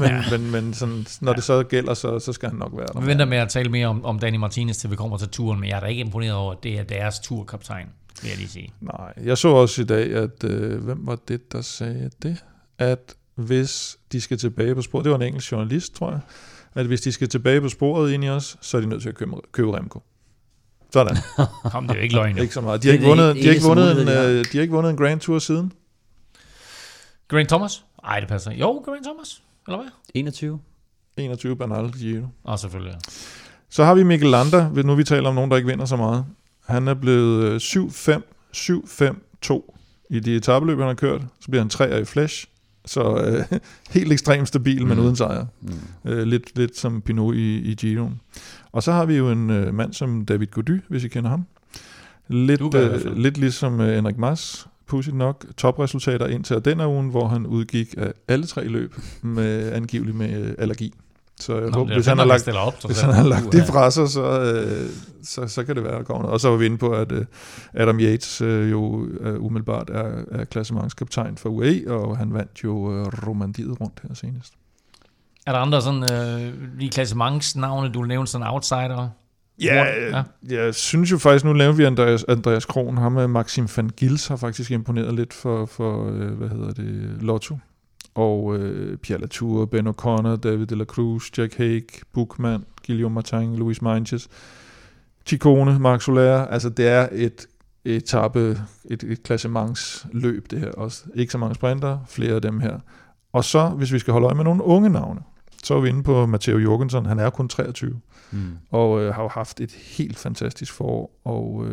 men sådan, når det så gælder, så skal han nok være der. Vi venter med at tale mere om Danny Martinez, til vi kommer til turen, men jeg er da ikke imponeret over, at det er deres turkaptajn, vil jeg lige sige. Nej, jeg så også i dag, at hvem var det, der sagde det? At hvis de skal tilbage på sporet, det var en engelsk journalist, tror jeg, at hvis de skal tilbage på sporet ind i os, så er de nødt til at købe Remco. Sådan. Kom, det er jo ikke løgn. Ikke så meget. De har ikke vundet en Grand Tour siden. Grant Thomas? Ej, det passer. Jo, Grant Thomas. Eller hvad? 21 Bernal Giro. Ah, selvfølgelig. Så har vi Mikkel Landa, nu vi taler om nogen, der ikke vinder så meget. Han er blevet 7-5-2 i de etabeløb, han har kørt. Så bliver han 3'er i Flash. Så helt ekstremt stabil, men uden sejr. Lidt som Pinot i Giroen. Og så har vi jo en mand som David Gody, hvis I kender ham. Lidt ligesom Henrik Mas, pudsigt nok. Topresultater indtil den her ugen, hvor han udgik af alle tre løb, angiveligt med allergi. Så jeg håber, hvis han har lagt det fra sig, så kan det være, der kommer noget. Og så var vi inde på, at Adam Yates umiddelbart er klassementskaptajn for UAE, og han vandt jo Romandiet rundt her senest. Er der andre sådan lige klassementsnavne, du vil nævne sådan outsider? Ja, jeg synes jo faktisk, nu nævnte vi Andreas Kron, ham med Maxim van Gils har faktisk imponeret lidt for Lotto. Og Pierre Latour, Ben O'Connor, David de la Cruz, Jack Haig, Buchmann, Guillaume Martin, Luis Meintjes, Ciccone, Marc Soler. Altså det er et klassementsløb det her også. Ikke så mange sprinter, flere af dem her. Og så, hvis vi skal holde øje med nogle unge navne, så er vi inde på Matteo Jorgensen. Han er kun 23 og har haft et helt fantastisk forår. Og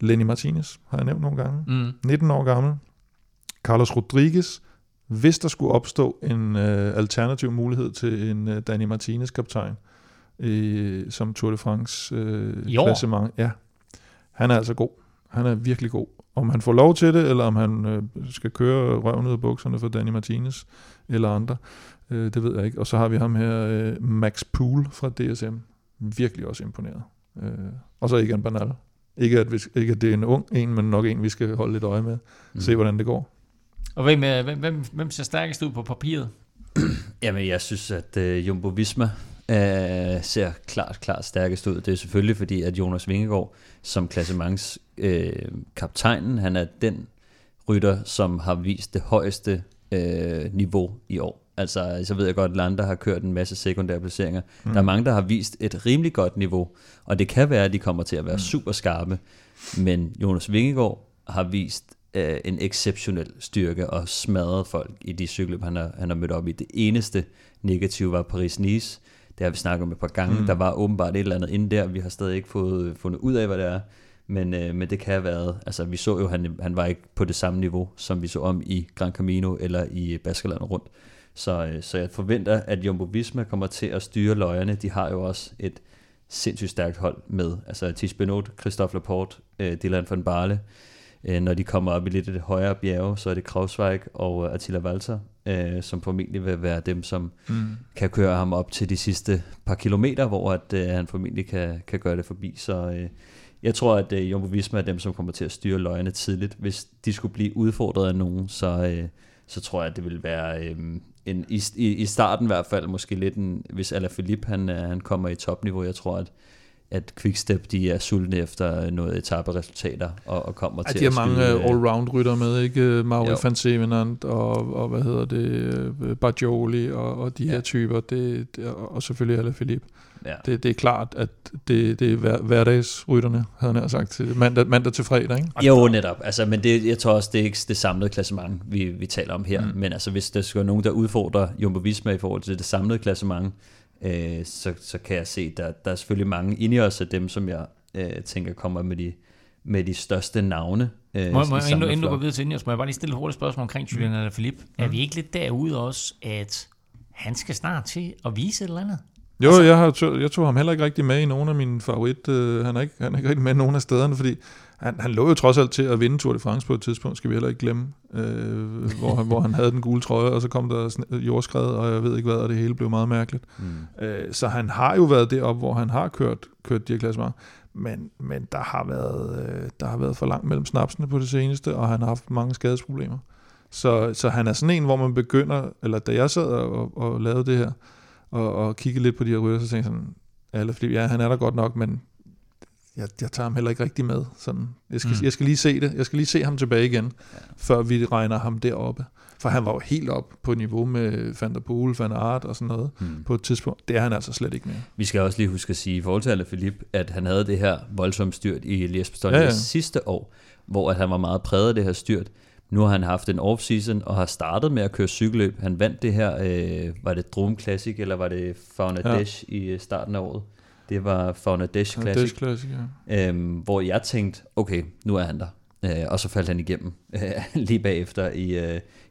Lenny Martinez har jeg nævnt nogle gange. 19 år gammel. Carlos Rodriguez. Hvis der skulle opstå en alternativ mulighed til en Danny Martinez-kaptajn som Tour de France klassement. Ja. Han er altså god. Han er virkelig god. Om han får lov til det, eller om han skal køre røven ud af bukserne for Danny Martinez eller andre, det ved jeg ikke. Og så har vi ham her, Max Poole fra DSM. Virkelig også imponeret. Og så Egan Bernal. Ikke at det er en ung en, men nok en, vi skal holde lidt øje med. Se, hvordan det går. Og hvem ser stærkest ud på papiret? Jamen, jeg synes, at Jumbo Visma ser klart stærkest ud. Det er selvfølgelig fordi, at Jonas Vingegaard som klassementskaptajnen, han er den rytter, som har vist det højeste niveau i år. Altså, så ved jeg godt, at Landa har kørt en masse sekundære placeringer. Mm. Der er mange, der har vist et rimelig godt niveau, og det kan være, at de kommer til at være super skarpe, men Jonas Vingegaard har vist en exceptionel styrke og smadret folk i de cykeløb, han har mødt op i. Det eneste negative var Paris-Nice. Det har vi snakket om et par gange. Mm. Der var åbenbart et eller andet inde der. Vi har stadig ikke fundet ud af, hvad det er. Men det kan have været... Altså, vi så jo, han var ikke på det samme niveau, som vi så om i Gran Camino eller i Baskerland Rundt. Så jeg forventer, at Jumbo Visma kommer til at styre løjerne. De har jo også et sindssygt stærkt hold med. Altså, Thies Benoit, Christophe Laporte, Dylan van Barle. Når de kommer op i lidt af det højere bjerge, så er det Krauswijk og Attila Valter, som formentlig vil være dem, som kan køre ham op til de sidste par kilometer, hvor at, han formentlig kan gøre det forbi. Så jeg tror, at Jumbo Visma er dem, som kommer til at styre løjerne tidligt. Hvis de skulle blive udfordret af nogen, så tror jeg, at det vil være i starten i hvert fald måske lidt en, hvis Alaphilippe han kommer i topniveau. Jeg tror, at Quick-Step, de er sultne efter noget etaperesultater og kommer til at skyde. De har mange all-round-rytter med, ikke? Mauri van Sevenant og hvad hedder det, Bargioli og de her typer, og selvfølgelig Alaphilippe. Ja. Det er klart, at det er hverdagsrytterne, havde jeg sagt, til mandag til fredag, ikke? Jo, netop. Altså, men det, jeg tror også, det er ikke det samlede klassement, vi taler om her. Men altså, hvis der skal være nogen, der udfordrer Jumbo Visma i forhold til det samlede klassement, så kan jeg se, der er selvfølgelig mange Ineos af dem, som jeg tænker kommer med de største navne. Inden du går videre til Ineos, må jeg bare lige stille et hurtigt spørgsmål omkring Julian Alaphilippe. Er vi ikke lidt derude også, at han skal snart til at vise et eller andet? Jo, altså, jeg tog ham heller ikke rigtig med i nogen af mine favorit. Han er ikke rigtig med i nogen af stederne, fordi han lå jo trods alt til at vinde Tour de France på et tidspunkt, skal vi heller ikke glemme, hvor han havde den gule trøje, og så kom der jordskred, og jeg ved ikke hvad, og det hele blev meget mærkeligt. Så han har jo været deroppe, hvor han har kørt de her klassementer, men der har været for langt mellem snapsene på det seneste, og han har haft mange skadesproblemer. Så han er sådan en, hvor man begynder, eller da jeg sad og lavede det her, og kiggede lidt på de her rytter, så tænkte jeg sådan, Alaphilippe, ja, han er der godt nok, men jeg tager ham heller ikke rigtig med. Sådan. Jeg skal lige se det. Jeg skal lige se ham tilbage igen, før vi regner ham deroppe. For han var jo helt op på niveau med Van der Poel, Van Aert og sådan noget på et tidspunkt. Det er han altså slet ikke mere. Vi skal også lige huske at sige i forhold til Alaphilippe, at han havde det her voldsomt styrt i Liège-Bastogne sidste år, hvor at han var meget præget af det her styrt. Nu har han haft en off-season og har startet med at køre cykelløb. Han vandt det her, var det Drum Classic, eller var det Faunadej i starten af året? Det var Faunadej Classic, hvor jeg tænkte, okay, nu er han der. Og så faldt han igennem lige bagefter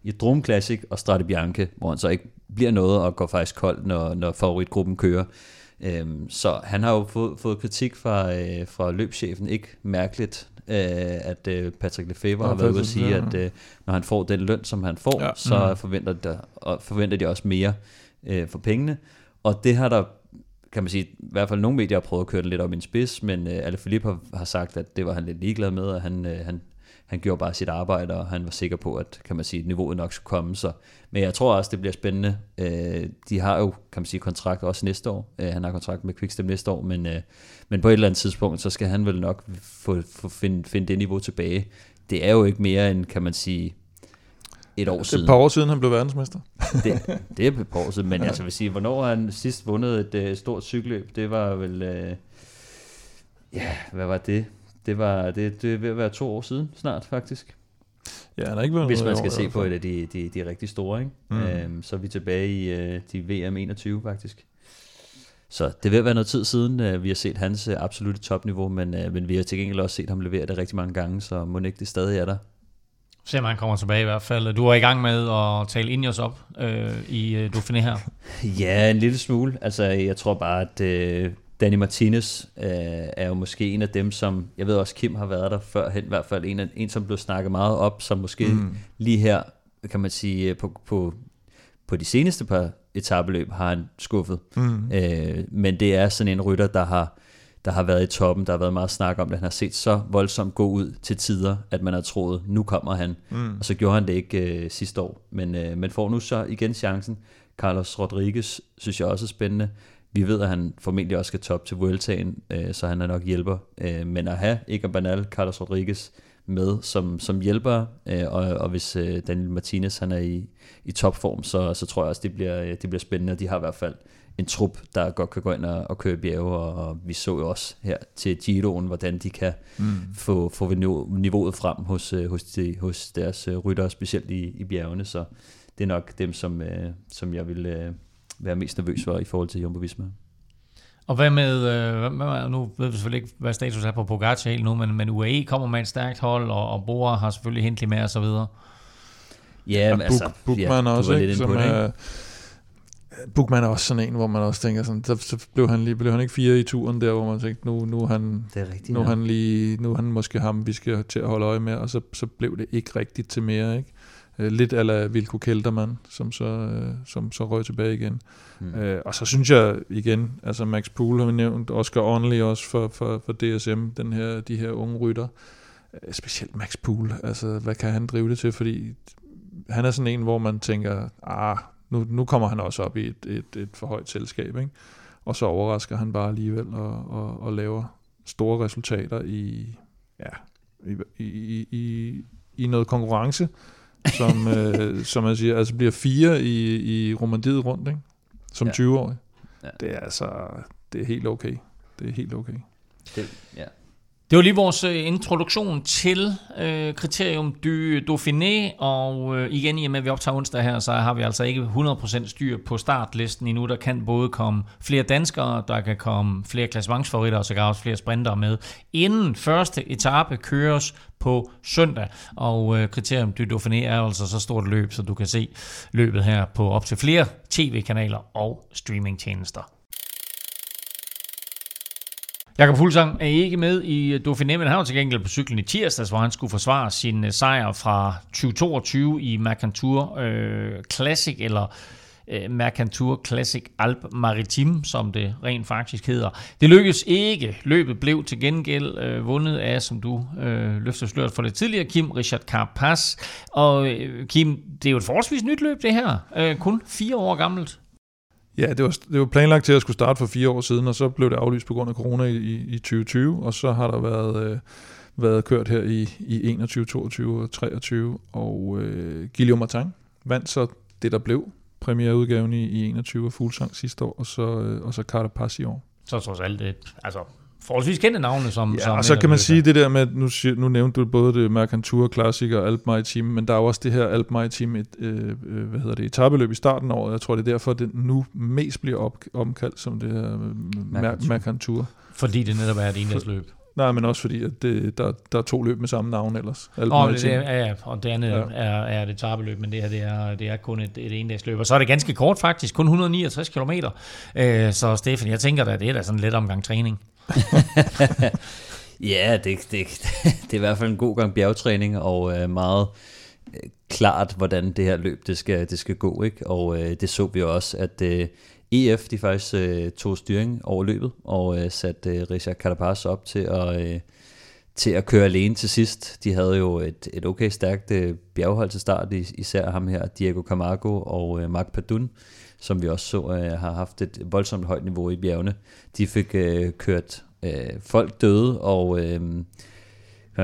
i Drum Classic og Strade Bianche, hvor han så ikke bliver noget og går faktisk kold, når favoritgruppen kører. Så han har jo fået kritik fra løbschefen, ikke mærkeligt, at Patrick Lefebvre har været ude at sige, at når han får den løn, som han får, så forventer de også mere for pengene. Og det har der, kan man sige, i hvert fald nogle medier har prøvet at køre den lidt op i en spids, men Alaphilippe har sagt, at det var han lidt ligeglad med, og han gjorde bare sit arbejde, og han var sikker på, at, kan man sige, niveauet nok skulle komme. Så. Men jeg tror også, det bliver spændende. De har jo, kan man sige, kontrakt også næste år. Han har kontrakt med Quick-Step næste år, men på et eller andet tidspunkt, så skal han vel nok finde det niveau tilbage. Det er jo ikke mere end, kan man sige, et år siden. Det er et par år siden, han blev verdensmester. det er et par år siden, men altså, jeg vil sige, hvornår han sidst vundet et stort cykelløb, det var vel... hvad var det? Det er ved at være 2 år siden snart, faktisk. Ja, han har ikke været hvis man skal se på et af de rigtig store, ikke? Så er vi tilbage i de VM21, faktisk. Så det vil være noget tid siden, vi har set hans absolutte topniveau, men vi har til gengæld også set ham levere det rigtig mange gange, så mon ikke det stadig er der. Se, man kommer tilbage i hvert fald. Du er i gang med at tale Ineos op i Dauphiné her. Ja, en lille smule. Altså, jeg tror bare, at... Danny Martinez er jo måske en af dem, som, jeg ved også, Kim har været der førhen, i hvert fald en som blev snakket meget op, som måske lige her, kan man sige, på de seneste par etapeløb har han skuffet. Men det er sådan en rytter, der har været i toppen, der har været meget snak om det. Han har set så voldsomt gå ud til tider, at man har troet, nu kommer han. Og så gjorde han det ikke sidste år, men får nu så igen chancen. Carlos Rodriguez synes jeg også er spændende. Vi ved, at han formentlig også skal top til Vueltaen, så han er nok hjælper. Men at have Egan Bernal, Carlos Rodriguez med som hjælper, og hvis Daniel Martinez han er i topform, så tror jeg også, det bliver spændende. De har i hvert fald en trup, der godt kan gå ind og køre bjerge, og vi så jo også her til Giroen, hvordan de kan få niveauet frem hos deres ryttere, specielt i bjergene. Så det er nok dem, som jeg vil være mest nervøs for i forhold til Jumbo Visma. Og hvad med, nu ved vi selvfølgelig ikke, hvad status er på Pogačar helt nu, men UAE kommer med et stærkt hold, og Bora har selvfølgelig Hindley med, og så videre. Ja, men altså, Bookman også, ikke? Bookman er også sådan en, hvor man også tænker sådan, så blev han ikke 4 i turen der, hvor man tænkte, nu er han måske ham, vi skal til at holde øje med, og så blev det ikke rigtigt til mere, ikke? Lidt a la Vilko Kelderman, som så røg tilbage igen. Og så synes jeg igen, altså Max Poole har vi nævnt, Oscar Ornley også for DSM, de her unge rytter. Specielt Max Poole, altså hvad kan han drive det til? Fordi han er sådan en, hvor man tænker, nu kommer han også op i et for højt selskab, ikke? Og så overrasker han bare alligevel og laver store resultater i noget konkurrence, som man siger, altså bliver 4 i Romandiet rundt, ikke? Som 20-årig. Ja. Det er helt okay. Det var lige vores introduktion til Criterium du Dauphiné, og igen i og med, at vi optager onsdag her, så har vi altså ikke 100% styr på startlisten endnu. Der kan både komme flere danskere, der kan komme flere klassementsfavoritter, og så kan også flere sprintere med, inden første etape køres på søndag. Og Criterium du Dauphiné er altså så stort løb, så du kan se løbet her på op til flere tv-kanaler og streamingtjenester. Jakob Fuglsang er ikke med i Dauphiné, men han var til gengæld på cyklen i tirsdags, hvor han skulle forsvare sin sejr fra 2022 i MercanTour Classic, eller MercanTour Classic Alp Maritim, som det rent faktisk hedder. Det lykkedes ikke. Løbet blev til gengæld vundet af, som du løfter sløret for det tidligere, Kim Richard Carapaz. Og Kim, det er jo et forholdsvis nyt løb, det her. Kun 4 år gammelt. Ja, det var planlagt til at skulle starte for 4 år siden, og så blev det aflyst på grund af corona i 2020, og så har der været kørt her i 21, 22 og 23, og Guillaume Martin vandt så det, der blev premiereudgaven i 21 af Fuglsang sidste år, og så Carapaz i år. Så trods alt det, altså forholdsvis kendte navne som... Ja, som og så kan man sige det der med, nu nævnte du både det MercanTour Classic og Alp Maritim, men der er også det her Alp Maritim etapeløb i starten af året. Jeg tror, det er derfor, det nu mest bliver omkaldt som det her MercanTour. Fordi det netop er et endagsløb. Nej, men også fordi, at der er 2 løb med samme navn ellers. Og det andet er et etapeløb, men det her det er kun et endagsløb. Og så er det ganske kort faktisk, kun 169 kilometer. Så Stefan, jeg tænker da, det er da sådan lidt omgang træning. Ja, det er i hvert fald en god gang bjergetræning, og meget klart, hvordan det her løb det skal gå, ikke? Og det så vi også, at EF de faktisk tog styring over løbet og satte Richard Carapaz op til at køre alene til sidst. De havde jo et okay stærkt bjerghold til start, især ham her, Diego Camargo og Marc Padun, som vi også så har haft et voldsomt højt niveau i bjergene. De fik kørt folk døde, og hvad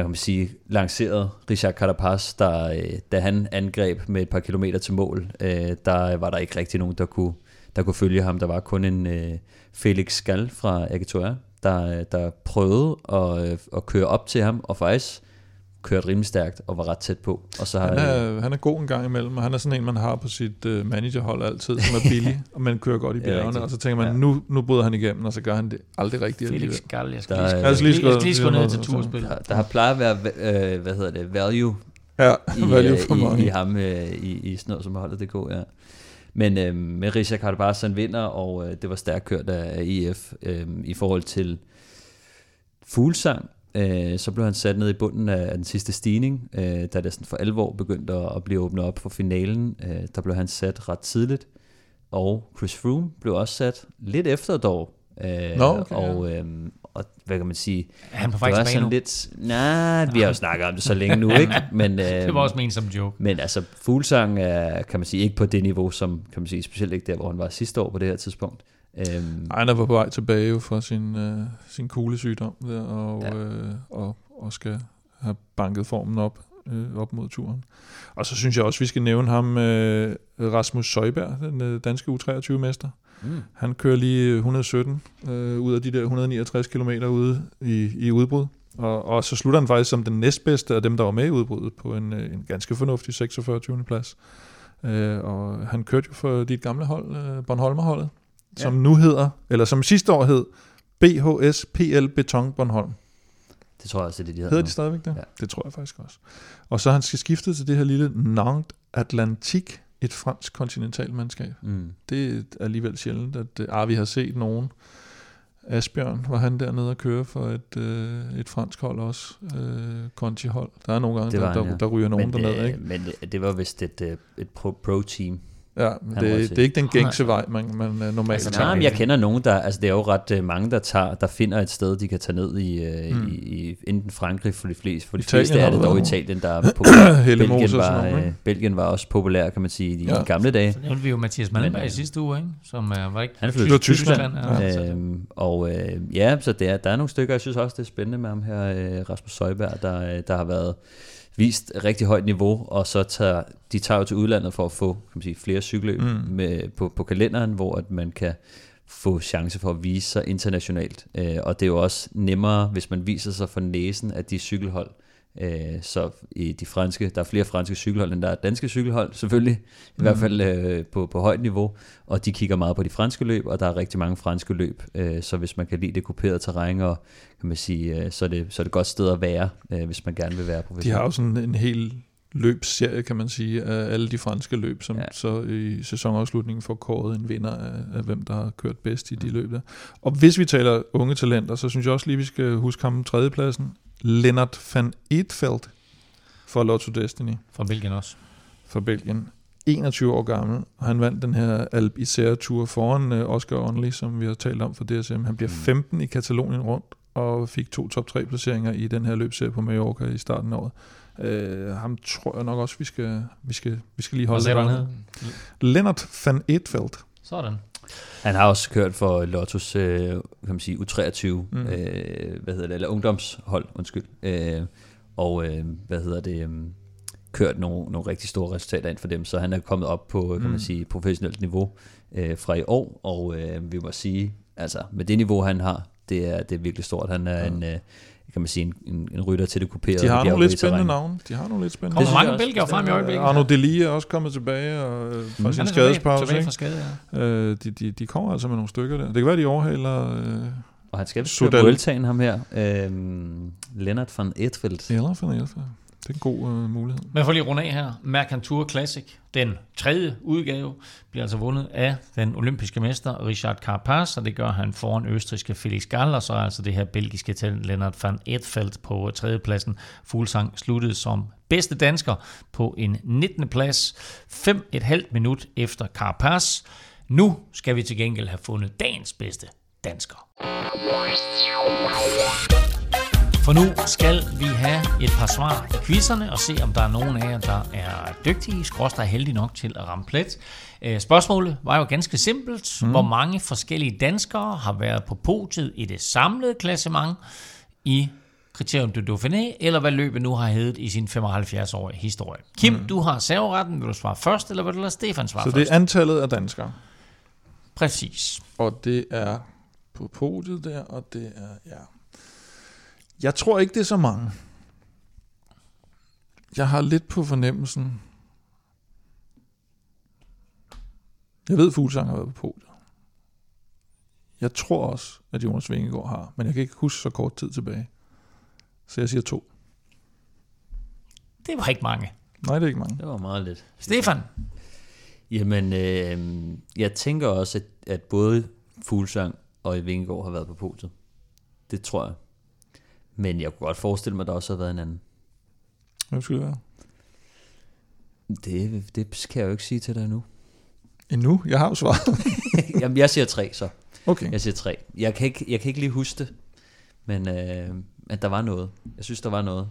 kan man sige, lanceret Richard Carapaz, der, da han angreb med et par kilometer til mål, der var der ikke rigtig nogen, der kunne følge ham. Der var kun en Felix Gall fra AG2R, der prøvede at køre op til ham, og faktisk kørt rimelig stærkt og var ret tæt på. Og så han er god en gang imellem, og han er sådan en, man har på sit managerhold altid, som er billig, og man kører godt i bjergene, og så tænker man, nu bryder han igennem, og så gør han det aldrig rigtigt. Felix Gall, jeg skal lige ned til turspil. Der har plejer at være, value, value for ham i sådan noget, som holdet det går, ja. Men med Richard Carapaz han vinder, og det var stærkt kørt af EF. I forhold til Fuglsang, så blev han sat ned i bunden af den sidste stigning, da det sådan for alvor begyndte at blive åbnet op for finalen. Der blev han sat ret tidligt, og Chris Froome blev også sat lidt efter dog. Og hvad kan man sige? Han var faktisk sådan lidt... Nej, vi har jo snakket om det så længe nu, ikke? Men, det var også ment som en joke. Men altså, Fuglsang er, kan man sige, ikke på det niveau, som kan man sige, specielt ikke der, hvor han var sidste år på det her tidspunkt. Nej, han er på vej tilbage fra sin kuglesygdom der, og skal have banket formen op mod turen. Og så synes jeg også, vi skal nævne ham, Rasmus Søjberg, den danske U23-mester. Mm. Han kører lige 117 ud af de der 169 kilometer ude i udbrud. Og så slutter han faktisk som den næstbedste af dem, der var med i udbruddet, på en ganske fornuftig 46. plads. Og han kørte jo for dit gamle hold, Bornholmerholdet, som nu hedder, eller som sidste år hed, BHS PL Beton Bornholm. Det tror jeg også, det er det, de hedder nu. De stadigvæk det? Ja. Det tror jeg faktisk også. Og så han skal skifte til det her lille Nantes Atlantique, et fransk kontinentalmandskab. Mm. Det er alligevel sjældent, at vi har set nogen. Asbjørn var han dernede og køre for et fransk hold også. Conti-hold. Der er nogle gange, der ryger nogen dernede. Ikke? Men det var vist et pro-team. Ja, men det er ikke den gængse vej, man normalt altså, tager. Nej, men jeg kender nogen, der, altså det er jo ret mange, der finder et sted, de kan tage ned i enten Frankrig for de fleste. For de fleste er det dog Italien, der er populær. Belgien var også populær, kan man sige, i de gamle dage. Så nævnte vi jo Mathias Malmberg i sidste uge, ikke? Som var ikke... Han flyttede til Tyskland. Så der er nogle stykker, jeg synes også, det er spændende med ham her, Rasmus Søjberg, der har været... vist rigtig højt niveau, og så tager jo til udlandet for at få, kan man sige, flere cykeløb med, på kalenderen, hvor at man kan få chance for at vise sig internationalt. Og det er jo også nemmere, hvis man viser sig for næsen af de cykelhold. Så i de franske, der er flere franske cykelhold, end der er danske cykelhold, selvfølgelig, i hvert fald på højt niveau, og de kigger meget på de franske løb, og der er rigtig mange franske løb, så hvis man kan lide det kuperede terræn, og kan man sige, så er det et godt sted at være, hvis man gerne vil være professionel. De har jo sådan en hel løbsserie, kan man sige, af alle de franske løb, som så i sæsonafslutningen får kåret en vinder af hvem, der har kørt bedst i de løb der. Og hvis vi taler unge talenter, så synes jeg også lige, vi skal huske ham tredjepladsen, Lennart van Eetfeldt for Lotto Destiny. Fra Belgien også. Fra Belgien. 21 år gammel. Og han vandt den her Alpe Isère Tour foran Oscar Ohnli, som vi har talt om for DSM. Han bliver 15 i Catalonien rundt og fik 2 top 3 placeringer i den her løbserie på Mallorca i starten af året. Ham tror jeg nok også, vi skal lige holde af. Lennart van Eetfeldt. Sådan. Han har også kørt for Lottos, kan man sige, U23, eller ungdomshold, kørt nogle rigtig store resultater ind for dem, så han er kommet op på, kan man sige, professionelt niveau fra i år, og vi må sige, altså med det niveau, han har, det er virkelig stort. Han er kan man sige, en rytter til det kuperede. De har nogle lidt spændende navne. Og mange belgier frem i øjeblikket. Arno Deli er også kommet tilbage fra sin skadespause. Tilbage fra skade, de kommer altså med nogle stykker der. Det kan være, de overhaler og han skal køre Vueltaen, ham her. Lennart van Eetfeldt. Det er en god mulighed. Men for lige at runde af her. MercanTour Classic, den 3. udgave, bliver altså vundet af den olympiske mester Richard Carapaz, og det gør han foran østrigske Felix Gall, og så altså det her belgiske talent Lennart van Eetfeldt på 3. pladsen. Fuglsang sluttede som bedste dansker på en 19. plads, 5,5 minut efter Carapaz. Nu skal vi til gengæld have fundet dagens bedste dansker. For nu skal vi have et par svar i quizzerne og se, om der er nogen af jer, der er dygtige, skråstreg der er heldige nok til at ramme plet. Spørgsmålet var jo ganske simpelt. Hvor mange forskellige danskere har været på podiet i det samlede klassement i Criterium du Dauphiné, eller hvad løbet nu har heddet i sin 75-årige historie? Kim, du har serveretten. Vil du svare først, eller vil du lade Stefan svare først? Så det er antallet af danskere? Præcis. Og det er på podiet der, og det er... Ja. Jeg tror ikke, det er så mange. Jeg har lidt på fornemmelsen. Jeg ved, Fuglsang har været på podiet. Jeg tror også, at Jonas Vingegaard har, men jeg kan ikke huske så kort tid tilbage. Så jeg siger 2. Det var ikke mange. Nej, det er ikke mange. Det var meget lidt. Stefan? Jamen, jeg tænker også, at både Fuglsang og Vingegaard har været på podiet. Det tror jeg. Men jeg kunne godt forestille mig, at der også har været en anden. Hvad skulle det være? Det kan jeg jo ikke sige til dig endnu. Endnu? Jeg har jo svaret. Jamen, jeg siger 3 så. Okay. Jeg kan ikke lige huske det. Men at der var noget. Jeg synes, der var noget.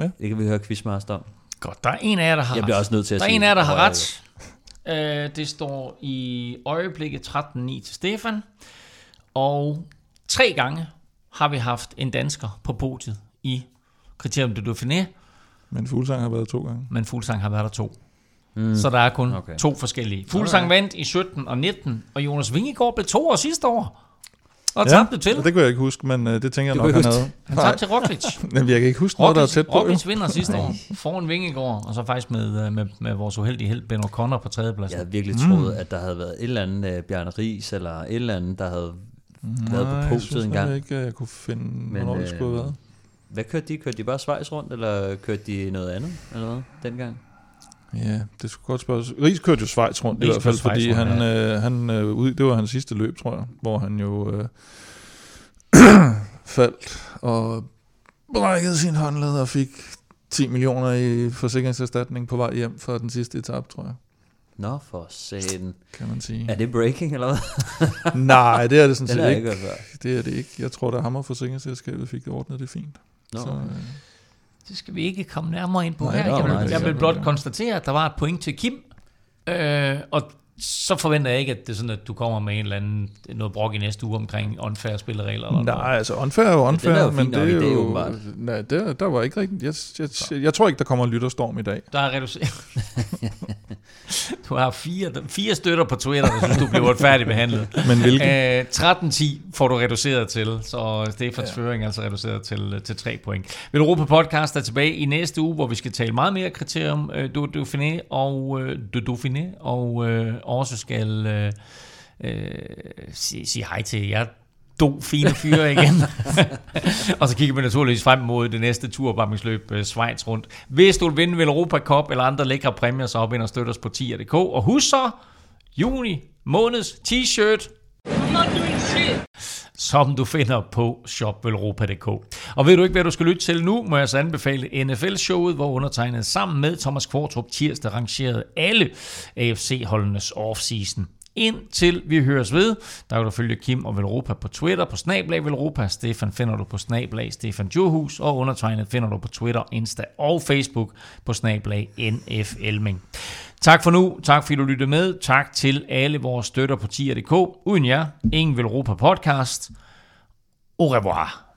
Ja. Det kan vi høre Quizmaster om. Godt, der er en af jer, der har ret. Jeg bliver også nødt til at sige. Der er en af jer, der har ret. Det står i øjeblikket 13-9 til Stefan. Og 3 gange har vi haft en dansker på podiet i Criterium du Dauphiné. Men Fuglsang har været 2 gange. Men Fuglsang har været der 2. Mm. Så der er kun 2 forskellige. Fuglsang vandt i 17 og 19, og Jonas Vingegaard blev 2 år sidste år. Og tabte til. Det kunne jeg ikke huske, men det tænker jeg nok, han havde. Han tabte til Roglič. Men jeg kan ikke huske, noget der er tæt på. Roglič vinder sidste år foran Vingegaard, og så faktisk med vores uheldige held, Ben O'Connor på 3. plads. Jeg havde virkelig troet, at der havde været et eller andet Bjarne Riis, eller et eller andet, der havde været på podiet engang. Nej, jeg synes ikke, jeg kunne finde, hvornår det skulle have været. Hvad kørte de? Kørte de bare Schweiz Rundt, eller kørte de noget andet eller noget dengang? Ja, det skulle godt spørges. Riis kørte jo Schweiz Rundt i hvert fald, fordi han det var hans sidste løb, tror jeg, hvor han jo faldt og brækkede sin håndled og fik 10 millioner i forsikringserstatning på vej hjem fra den sidste etape, tror jeg. Nå for satan. Kan man sige. Er det breaking eller hvad? Nej, det er det sådan set ikke. Det er det ikke. Jeg tror, der ham og forsikringsselskabet fik ordnet det fint. Nå. Så, det skal vi ikke komme nærmere ind på her. Jeg vil blot konstatere, at der var et point til Kim. Og så forventer jeg ikke, at det er sådan, at du kommer med en eller anden noget brok i næste uge omkring unfair spilleregler. Eller nej, altså unfair er jo unfair, ja, men det er jo... Idé, åbenbart. Nej, der var ikke rigtigt... Jeg tror ikke, der kommer en lytterstorm i dag. Der er reduceret... Du har 4 støtter på Twitter, der synes, du bliver uretfærdigt behandlet. Men hvilken? 13-10 får du reduceret til, så Stefans føring er altså reduceret til 3 point. Europa Podcast er tilbage i næste uge, hvor vi skal tale meget mere Criterium du Dauphiné og også skal sige hej til jer fine fyre igen. Og så kigger vi naturligvis frem mod det næste turopvarmningsløb, Schweiz Rundt. Hvis du vil vinde Europa Cup eller andre lækre præmier, så op ind og støt os på tier.dk. Og husk så, juni måneds t-shirt, som du finder på shopvelropa.dk. Og ved du ikke, hvad du skal lytte til nu, må jeg så anbefale NFL-showet, hvor undertegnet sammen med Thomas Kvartrup tirsdag rangerede alle AFC-holdenes offseason. Indtil vi høres ved, der kan du følge Kim og Velropa på Twitter, på @ Velropa. Stefan finder du på @ Stefan Djurhus, og undertegnet finder du på Twitter, Insta og Facebook på @ NFLming. Tak for nu, tak fordi du lyttede med, tak til alle vores støtter på tier.dk. Uden jer, ingen Velropa podcast. Au revoir.